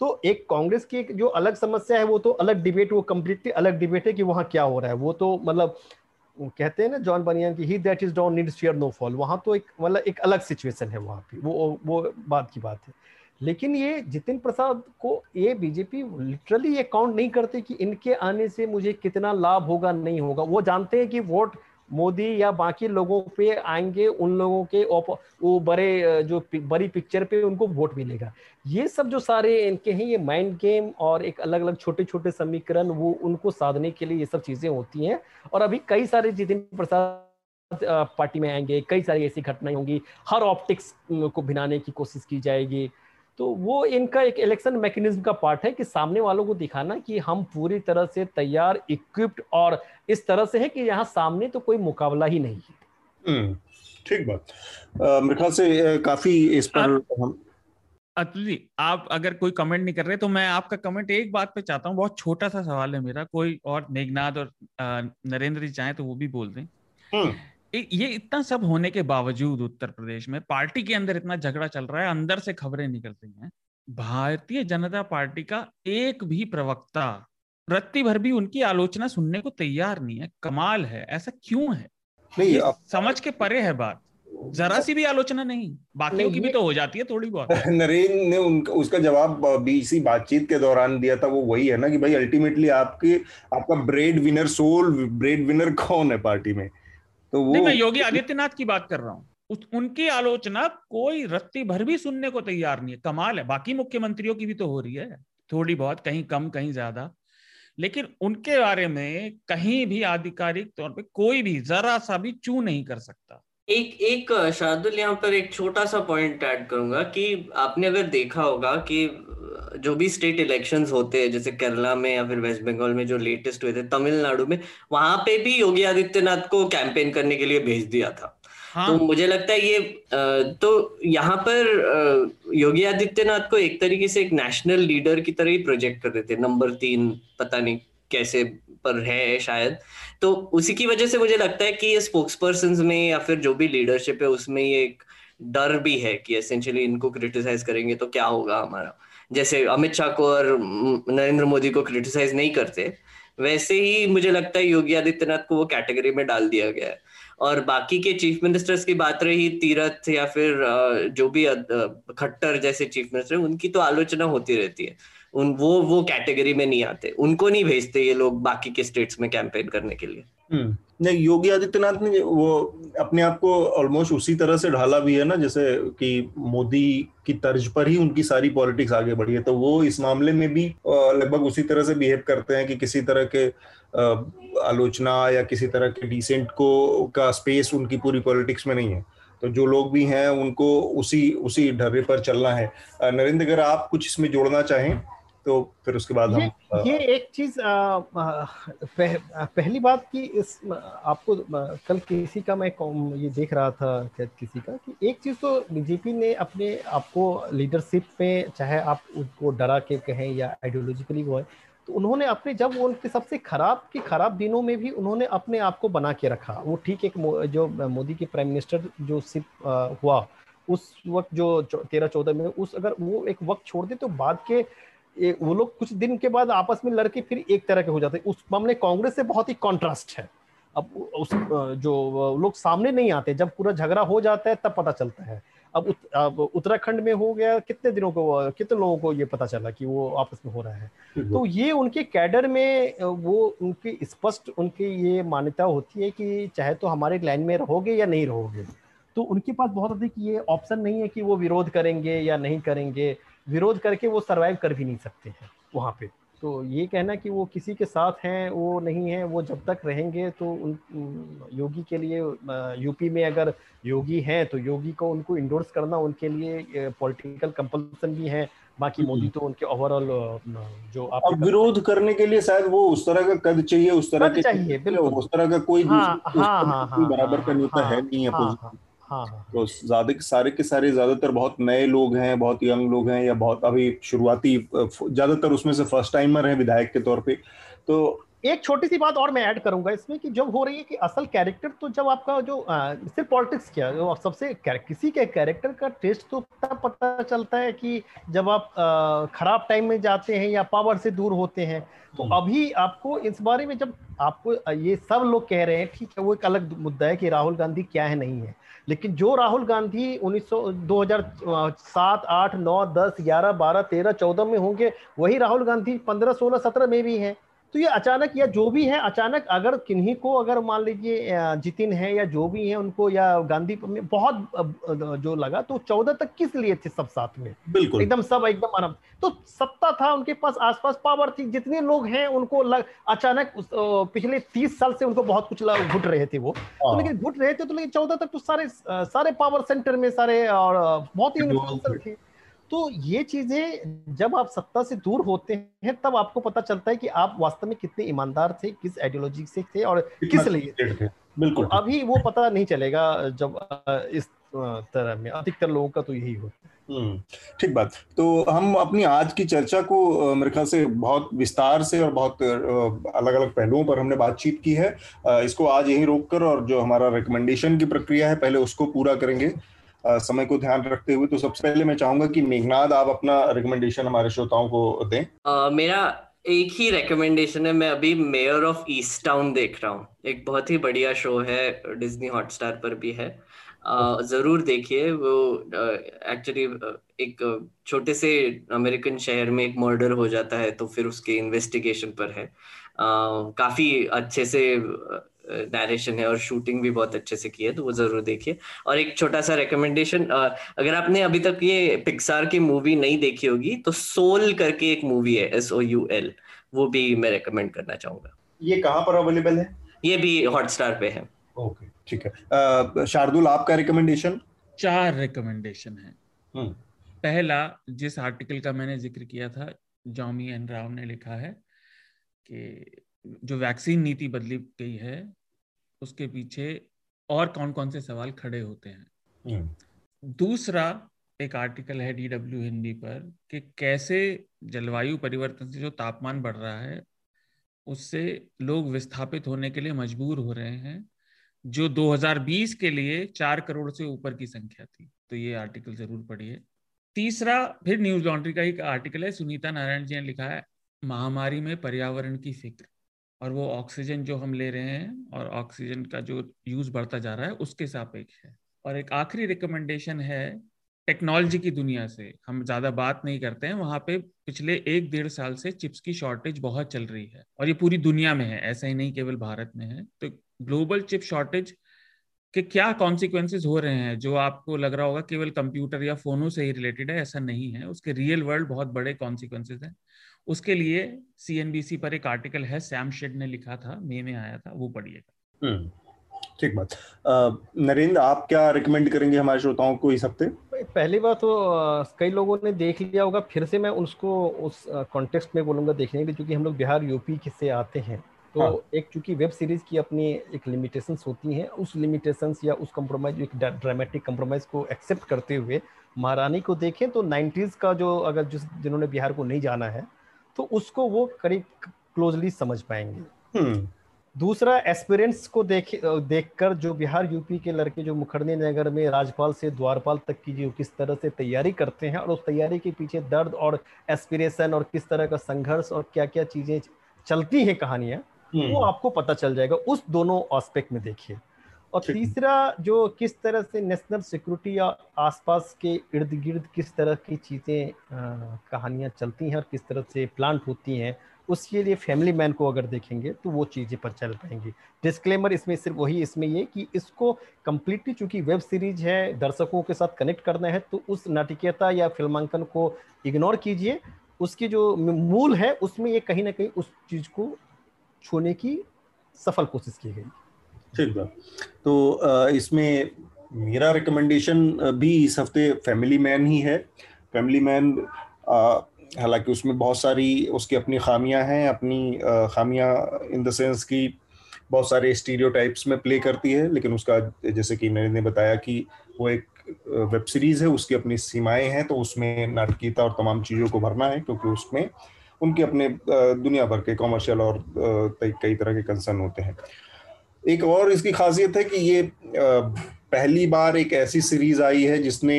तो एक कांग्रेस की एक जो अलग समस्या है वो तो अलग डिबेट, वो कम्प्लीटली अलग डिबेट है कि वहाँ क्या हो रहा है। वो तो मतलब कहते हैं ना जॉन बनियान की ही that is down needs fear no fall, वहाँ तो एक मतलब एक अलग सिचुएशन है वहाँ पे, वो बात की बात है। लेकिन ये जितिन प्रसाद को ये बीजेपी लिटरली ये काउंट नहीं करते कि इनके आने से मुझे कितना लाभ होगा नहीं होगा। वो जानते हैं कि वोट मोदी या बाकी लोगों पे आएंगे, उन लोगों के वो बड़े जो बड़ी पिक्चर पे उनको वोट मिलेगा। ये सब जो सारे इनके हैं ये माइंड गेम और एक अलग अलग छोटे छोटे समीकरण वो उनको साधने के लिए ये सब चीजें होती हैं। और अभी कई सारे जितिन प्रसाद पार्टी में आएंगे, कई सारी ऐसी घटनाएं होंगी, हर ऑप्टिक्स को भिनाने की कोशिश की जाएगी। तो वो इनका एक इलेक्शन मैकेनिज्म का पार्ट है कि सामने वालों को दिखाना कि हम पूरी तरह से तैयार, इक्विप्ड और इस तरह से है कि यहाँ सामने तो कोई मुकाबला ही नहीं है। ठीक बात, मेरे ख्याल से काफी इस पर हम अतुल जी, आप अगर कोई कमेंट नहीं कर रहे तो मैं आपका कमेंट एक बात पे चाहता हूँ। बहुत छोटा सा सवाल है मेरा, कोई और मेघनाद और नरेंद्र जी चाहे तो वो भी बोल दें। ये इतना सब होने के बावजूद उत्तर प्रदेश में पार्टी के अंदर इतना झगड़ा चल रहा है, अंदर से खबरें निकल रही हैं, भारतीय जनता पार्टी का एक भी प्रवक्ता प्रति भर भी उनकी आलोचना सुनने को तैयार नहीं है। कमाल है, ऐसा क्यों है? नहीं समझ के परे है बात, जरा सी भी आलोचना नहीं, बाकियों की भी तो हो जाती है थोड़ी बहुत। नरेंद्र ने उसका जवाब इसी बातचीत के दौरान दिया था, वो वही है ना कि भाई अल्टीमेटली आपका bread winner, sole bread winner कौन है पार्टी में? तो नहीं, मैं योगी आदित्यनाथ की बात कर रहा हूँ, उनकी आलोचना कोई रत्ती भर भी सुनने को तैयार नहीं है। कमाल है, बाकी मुख्यमंत्रियों की भी तो हो रही है थोड़ी बहुत, कहीं कम कहीं ज्यादा, लेकिन उनके बारे में कहीं भी आधिकारिक तौर पे कोई भी जरा सा भी चू नहीं कर सकता। एक शार्दुल यहाँ पर एक छोटा सा पॉइंट ऐड करूंगा कि आपने अगर देखा होगा कि जो भी स्टेट इलेक्शंस होते हैं जैसे केरला में या फिर वेस्ट बंगाल में जो लेटेस्ट हुए थे, तमिलनाडु में, वहां पे भी योगी आदित्यनाथ को कैंपेन करने के लिए भेज दिया था। हाँ। तो मुझे लगता है ये तो यहाँ पर योगी आदित्यनाथ को एक तरीके से एक नेशनल लीडर की तरह ही प्रोजेक्ट कर देते, नंबर 3 पता नहीं कैसे पर है शायद, तो उसी की वजह से मुझे लगता है कि ये स्पोक्सपर्संस में या फिर जो भी लीडरशिप है उसमें ये एक डर भी है कि एसेंशियली इनको क्रिटिसाइज करेंगे तो क्या होगा हमारा, जैसे अमित शाह को और नरेंद्र मोदी को क्रिटिसाइज नहीं करते, वैसे ही मुझे लगता है योगी आदित्यनाथ को वो कैटेगरी में डाल दिया गया है। और बाकी के चीफ मिनिस्टर्स की बात रही, तीरथ या फिर जो भी खट्टर जैसे चीफ मिनिस्टर, उनकी तो आलोचना होती रहती है, वो कैटेगरी में नहीं आते, उनको नहीं भेजते ये लोग बाकी के स्टेट्स में कैंपेन करने के लिए। नहीं, योगी आदित्यनाथ ने वो अपने आप को ऑलमोस्ट उसी तरह से ढाला भी है ना, जैसे कि मोदी की तर्ज पर ही उनकी सारी पॉलिटिक्स आगे बढ़ी है, तो वो इस मामले में भी लगभग उसी तरह से बिहेव करते हैं कि किसी तरह के आलोचना या किसी तरह के डिसेंट को का स्पेस उनकी पूरी पॉलिटिक्स में नहीं है, तो जो लोग भी हैं उनको उसी ढर्रे पर चलना है। नरेंद्र, अगर आप कुछ इसमें जोड़ना चाहें तो फिर उसके बाद हम ये एक चीज पहली बात की इस आपको कल किसी का मैं ये देख रहा था शायद किसी का कि एक चीज तो बीजेपी ने अपने आपको लीडरशिप पे, चाहे आप उनको डरा के कहें या आइडियोलॉजिकली वो है, तो उन्होंने अपने जब वो उनके सबसे खराब के खराब दिनों में भी उन्होंने अपने आप को बना के रखा। वो ठीक एक जो मोदी के प्राइम मिनिस्टर जो सिप हुआ उस वक्त जो 13-14 में उस अगर वो एक वक्त छोड़ दे तो बाद के वो लोग कुछ दिन के बाद आपस में लड़के फिर एक तरह के हो जाते हैं। उस मामले कांग्रेस से बहुत ही कॉन्ट्रास्ट है। अब उस जो लोग सामने नहीं आते, जब पूरा झगड़ा हो जाता है तब पता चलता है। अब उत्तराखंड में हो गया, कितने दिनों को कितने लोगों को ये पता चला कि वो आपस में हो रहा है। तो ये उनके कैडर में वो उनकी स्पष्ट उनकी ये मान्यता होती है कि चाहे तो हमारे लाइन में रहोगे या नहीं रहोगे। तो उनके पास बहुत अधिक ये ऑप्शन नहीं है कि वो विरोध करेंगे या नहीं करेंगे। विरोध करके वो सर्वाइव कर भी नहीं सकते हैं वहाँ पे। तो ये कहना कि वो किसी के साथ हैं वो नहीं है, वो जब तक रहेंगे तो योगी के लिए यूपी में अगर योगी हैं तो योगी को उनको इंडोर्स करना उनके लिए पॉलिटिकल कंपल्सन भी है। बाकी मोदी तो उनके ओवरऑल जो आप विरोध करने के लिए शायद वो उस तरह का कद चाहिए, उस तरह के चाहिए, उस तरह का कोई बराबर का नेता है नहीं है। हाँ, तो ज्यादा सारे के सारे ज्यादातर बहुत नए लोग हैं, बहुत यंग लोग हैं या बहुत अभी शुरुआती, ज्यादातर उसमें से फर्स्ट टाइमर हैं विधायक के तौर पे। तो एक छोटी सी बात और मैं ऐड करूंगा इसमें कि जब हो रही है कि असल कैरेक्टर, तो जब आपका जो सिर्फ पॉलिटिक्स किया जो सबसे किसी के कैरेक्टर का टेस्ट तो तब पता चलता है कि जब आप खराब टाइम में जाते हैं या पावर से दूर होते हैं। तो अभी आपको इस बारे में जब आपको ये सब लोग कह रहे हैं, ठीक है वो एक अलग मुद्दा है कि राहुल गांधी क्या है नहीं है, लेकिन जो राहुल गांधी 2007, 2008, 2009, 2010, 2011, 2012, 2013, 2014 में होंगे वही राहुल गांधी 2015, 2016, 2017 में भी हैं। तो ये अचानक या जो भी है अचानक अगर किन्हीं को अगर मान लीजिए जितिन है या जो भी है उनको या गांधी में बहुत जो लगा तो 14 तक किस लिए थे सब साथ में, बिल्कुल एकदम सब एकदम आराम। तो सत्ता था उनके पास, आसपास पावर थी, जितने लोग हैं उनको अचानक पिछले 30 साल से उनको बहुत कुछ घुट रहे थे वो, तो लेकिन घुट रहे थे तो लेकिन 14 तक तो सारे पावर सेंटर में सारे और बहुत ही इन्फ्लुएंसर थे। तो ये चीजें जब आप सत्ता से दूर होते हैं तब आपको पता चलता है कि आप वास्तव में कितने ईमानदार थे, किस आइडियोलॉजी से थे और किस लिए थे। बिल्कुल तो अभी वो पता नहीं चलेगा जब इस तरह में अधिकतर लोगों का तो यही होता है। ठीक बात। तो हम अपनी आज की चर्चा को मेरे ख्याल से बहुत विस्तार से और बहुत अलग अलग पहलुओं पर हमने बातचीत की है। इसको आज यहीं रोककर और जो हमारा रिकमेंडेशन की प्रक्रिया है पहले उसको पूरा करेंगे समय को ध्यान रखते हुए। तो सबसे पहले मैं चाहूंगा कि मेघनाद आप अपना रिकमेंडेशन हमारे श्रोताओं को दें। मेरा एक ही रिकमेंडेशन है, मैं अभी मेयर ऑफ ईस्ट टाउन देख रहा हूँ। एक बहुत ही बढ़िया शो है, डिज्नी हॉटस्टार पर भी है, जरूर देखिए। वो एक्चुअली एक छोटे से अमेरिकन शहर में एक मर्डर हो जाता है तो फिर उसके इन्वेस्टिगेशन पर है। काफी अच्छे से डायरेक्शन है और शूटिंग भी बहुत अच्छे से की है, तो वो जरूर देखिए। और एक छोटा सा रिकमेंडेशन, अगर आपने अभी तक ये पिक्सार की मूवी नहीं देखी होगी तो सोल करके एक मूवी है, SOUL, वो भी मैं रिकमेंड करना चाहूंगा। ये कहाँ पर अवेलेबल है? ये भी हॉटस्टार पे है। ओके ठीक है। शार्दुल आपका रिकमेंडेशन? 4 रिकमेंडेशन है। पहला, जिस आर्टिकल का मैंने जिक्र किया था, जॉमी एन राव ने लिखा है कि जो वैक्सीन नीति बदली गई है उसके पीछे और कौन कौन से सवाल खड़े होते हैं। दूसरा, एक आर्टिकल है DW हिंदी पर कि कैसे जलवायु परिवर्तन से जो तापमान बढ़ रहा है उससे लोग विस्थापित होने के लिए मजबूर हो रहे हैं, जो 2020 के लिए 4 करोड़ से ऊपर की संख्या थी। तो ये आर्टिकल जरूर पढ़िए। तीसरा, फिर न्यूज लॉन्ड्री का एक आर्टिकल है, सुनीता नारायण जी ने लिखा है, महामारी में पर्यावरण की फिक्र, और वो ऑक्सीजन जो हम ले रहे हैं और ऑक्सीजन का जो यूज बढ़ता जा रहा है उसके सापेक्ष है। और एक आखिरी रिकमेंडेशन है टेक्नोलॉजी की दुनिया से, हम ज्यादा बात नहीं करते हैं, वहाँ पे पिछले 1-1.5 साल से चिप्स की शॉर्टेज बहुत चल रही है और ये पूरी दुनिया में है, ऐसा ही नहीं केवल भारत में है। तो ग्लोबल चिप शॉर्टेज के क्या कॉन्सिक्वेंसेस हो रहे हैं, जो आपको लग रहा होगा केवल कंप्यूटर या फोनों से ही रिलेटेड है, ऐसा नहीं है, उसके रियल वर्ल्ड बहुत बड़े कॉन्सिक्वेंसेस हैं। उसके लिए सीएनबीसी पर एक आर्टिकल है, सैम शेड ने लिखा था, मई में आया था, वो पढ़िएगा। ठीक बात। नरेंद्र, आप क्या रिकमेंड करेंगे हमारे श्रोताओं को इस हफ्ते? पहली बात तो कई लोगों ने देख लिया होगा, फिर से मैं उसको उस कॉन्टेक्स्ट में बोलूँगा देखने के लिए, क्योंकि हम लोग बिहार यूपी से आते हैं तो हाँ। एक चूंकि वेब सीरीज की अपनी एक लिमिटेशंस होती हैं, उस लिमिटेशंस या उस कम्प्रोमाइज, एक ड्रामेटिक कम्प्रोमाइज़ को एक्सेप्ट करते हुए महारानी को देखें तो 90s का जो अगर जिन्होंने बिहार को नहीं जाना है तो उसको वो करीब क्लोजली समझ पाएंगे। दूसरा, एस्पिरेंट्स को देखकर जो बिहार यूपी के लड़के जो मुखर्जी नगर में राजपाल से द्वारपाल तक की जो किस तरह से तैयारी करते हैं और उस तैयारी के पीछे दर्द और एस्पिरेशन और किस तरह का संघर्ष और क्या क्या चीज़ें चलती हैं कहानियाँ, वो आपको पता चल जाएगा उस दोनों एस्पेक्ट में देखिए। और तीसरा, जो किस तरह से नेशनल सिक्योरिटी या आसपास के इर्द गिर्द किस तरह की चीज़ें कहानियाँ चलती हैं और किस तरह से प्लांट होती हैं, उसके लिए फैमिली मैन को अगर देखेंगे तो वो चीज़ें पर चल पाएंगी। डिस्क्लेमर इसमें सिर्फ वही इसमें ये कि इसको कम्प्लीटली चूँकि वेब सीरीज है, दर्शकों के साथ कनेक्ट करना है, तो उस नाटकीयता या फिल्मांकन को इग्नोर कीजिए, उसकी जो मूल है उसमें ये कहीं ना कहीं उस चीज़ को छूने की सफल कोशिश की गई। ठीक बात। तो इसमें मेरा रिकमेंडेशन भी इस हफ्ते फैमिली मैन ही है। फैमिली मैन, हालांकि उसमें बहुत सारी उसकी अपनी खामियां हैं, अपनी खामियां इन द सेंस कि बहुत सारे स्टीरियोटाइप्स में प्ले करती है, लेकिन उसका, जैसे कि मैंने बताया कि वो एक वेब सीरीज़ है, उसकी अपनी सीमाएं हैं, तो उसमें नाटकीयता और तमाम चीज़ों को भरना है, क्योंकि उसमें उनके अपने दुनिया भर के कॉमर्शियल और कई तरह के कंसर्न होते हैं। एक और इसकी खासियत है कि ये पहली बार एक ऐसी सीरीज़ आई है जिसने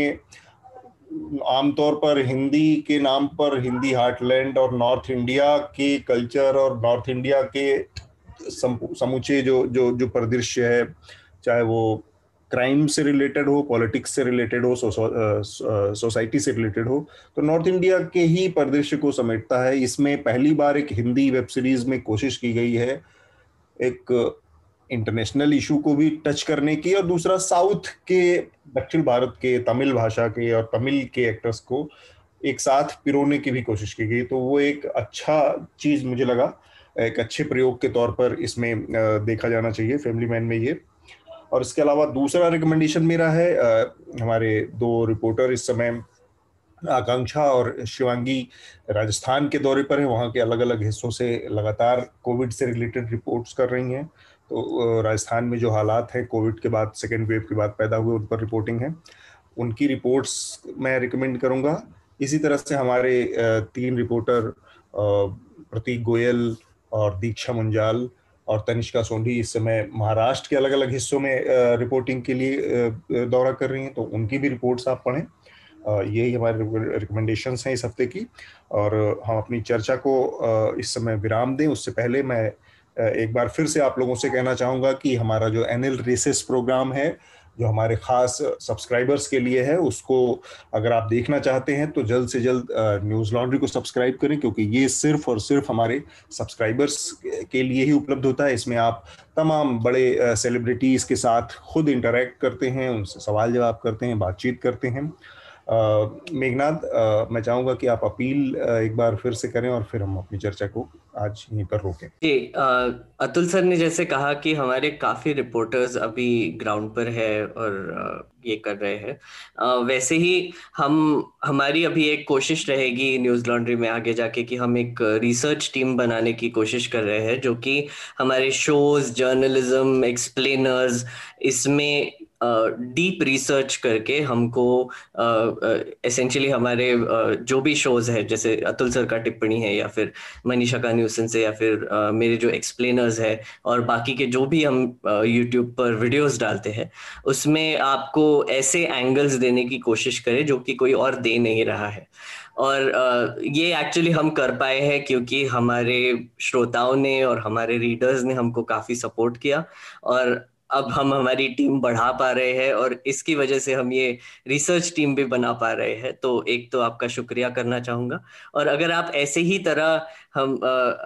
आमतौर पर हिंदी के नाम पर हिंदी हार्टलैंड और नॉर्थ इंडिया के कल्चर और नॉर्थ इंडिया के समूचे जो परिदृश्य है, चाहे वो क्राइम से रिलेटेड हो, पॉलिटिक्स से रिलेटेड हो, सोसाइटी से रिलेटेड हो, तो नॉर्थ इंडिया के ही परिदृश्य को समेटता है। इसमें पहली बार एक हिंदी वेब सीरीज़ में कोशिश की गई है एक इंटरनेशनल इशू को भी टच करने की, और दूसरा साउथ के, दक्षिण भारत के, तमिल भाषा के और तमिल के एक्टर्स को एक साथ पिरोने की भी कोशिश की गई, तो वो एक अच्छा चीज़ मुझे लगा, एक अच्छे प्रयोग के तौर पर इसमें देखा जाना चाहिए फैमिली मैन में ये। और इसके अलावा दूसरा रिकमेंडेशन मेरा है, हमारे दो रिपोर्टर इस समय आकांक्षा और शिवांगी राजस्थान के दौरे पर हैं, वहाँ के अलग अलग हिस्सों से लगातार कोविड से रिलेटेड रिपोर्ट्स कर रही हैं, तो राजस्थान में जो हालात हैं कोविड के बाद, सेकेंड वेव के बाद पैदा हुए, उन पर रिपोर्टिंग है, उनकी रिपोर्ट्स मैं रिकमेंड करूँगा। इसी तरह से हमारे तीन रिपोर्टर प्रतीक गोयल और दीक्षा मुंजाल और तनिष्का सोंढी इस समय महाराष्ट्र के अलग अलग हिस्सों में रिपोर्टिंग के लिए दौरा कर रही हैं, तो उनकी भी रिपोर्ट्स आप पढ़ें। यही हमारे रिकमेंडेशंस हैं इस हफ्ते की, और हम अपनी चर्चा को इस समय विराम दें। उससे पहले मैं एक बार फिर से आप लोगों से कहना चाहूँगा कि हमारा जो एनएल रेसेस प्रोग्राम है, जो हमारे ख़ास सब्सक्राइबर्स के लिए है, उसको अगर आप देखना चाहते हैं तो जल्द से जल्द न्यूज लॉन्ड्री को सब्सक्राइब करें, क्योंकि ये सिर्फ और सिर्फ हमारे सब्सक्राइबर्स के लिए ही उपलब्ध होता है। इसमें आप तमाम बड़े सेलिब्रिटीज़ के साथ खुद इंटरेक्ट करते हैं, उनसे सवाल जवाब करते हैं, बातचीत करते हैं। मेघनाद, मैं चाहूँगा कि आप अपील एक बार फिर से करें और फिर हम अपनी चर्चा को आज यहीं पर रोकें। जी, अतुल सर ने जैसे कहा कि हमारे काफ़ी रिपोर्टर्स अभी ग्राउंड पर है और ये कर रहे हैं, वैसे ही हमारी अभी एक कोशिश रहेगी न्यूज़ लॉन्ड्री में आगे जाके कि हम एक रिसर्च टीम बनाने की कोशिश कर रहे हैं, जो कि हमारे शोज़, जर्नलिज्म, एक्सप्लेनर्स, इसमें डीप रिसर्च करके हमको एसेंशियली हमारे जो भी शोज है, जैसे अतुल सर का टिप्पणी है या फिर मनीषा का न्यूसेंस है या फिर मेरे जो एक्सप्लेनर्स है और बाकी के जो भी हम यूट्यूब पर वीडियोस डालते हैं, उसमें आपको ऐसे एंगल्स देने की कोशिश करें जो कि कोई और दे नहीं रहा है। और ये एक्चुअली हम कर पाए हैं क्योंकि हमारे श्रोताओं ने और हमारे रीडर्स ने हमको काफ़ी सपोर्ट किया, और अब हम हमारी टीम बढ़ा पा रहे हैं और इसकी वजह से हम ये रिसर्च टीम भी बना पा रहे हैं, तो एक तो आपका शुक्रिया करना चाहूँगा। और अगर आप ऐसे ही तरह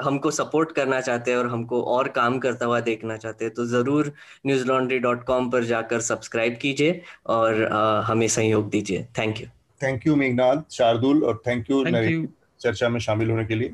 हमको सपोर्ट करना चाहते हैं और हमको और काम करता हुआ देखना चाहते हैं तो ज़रूर newslaundry.com पर जाकर सब्सक्राइब कीजिए और हमें सहयोग दीजिए। Thank you. Thank you Meghnad, Shardul, और थैंक यू चर्चा में शामिल होने के लिए।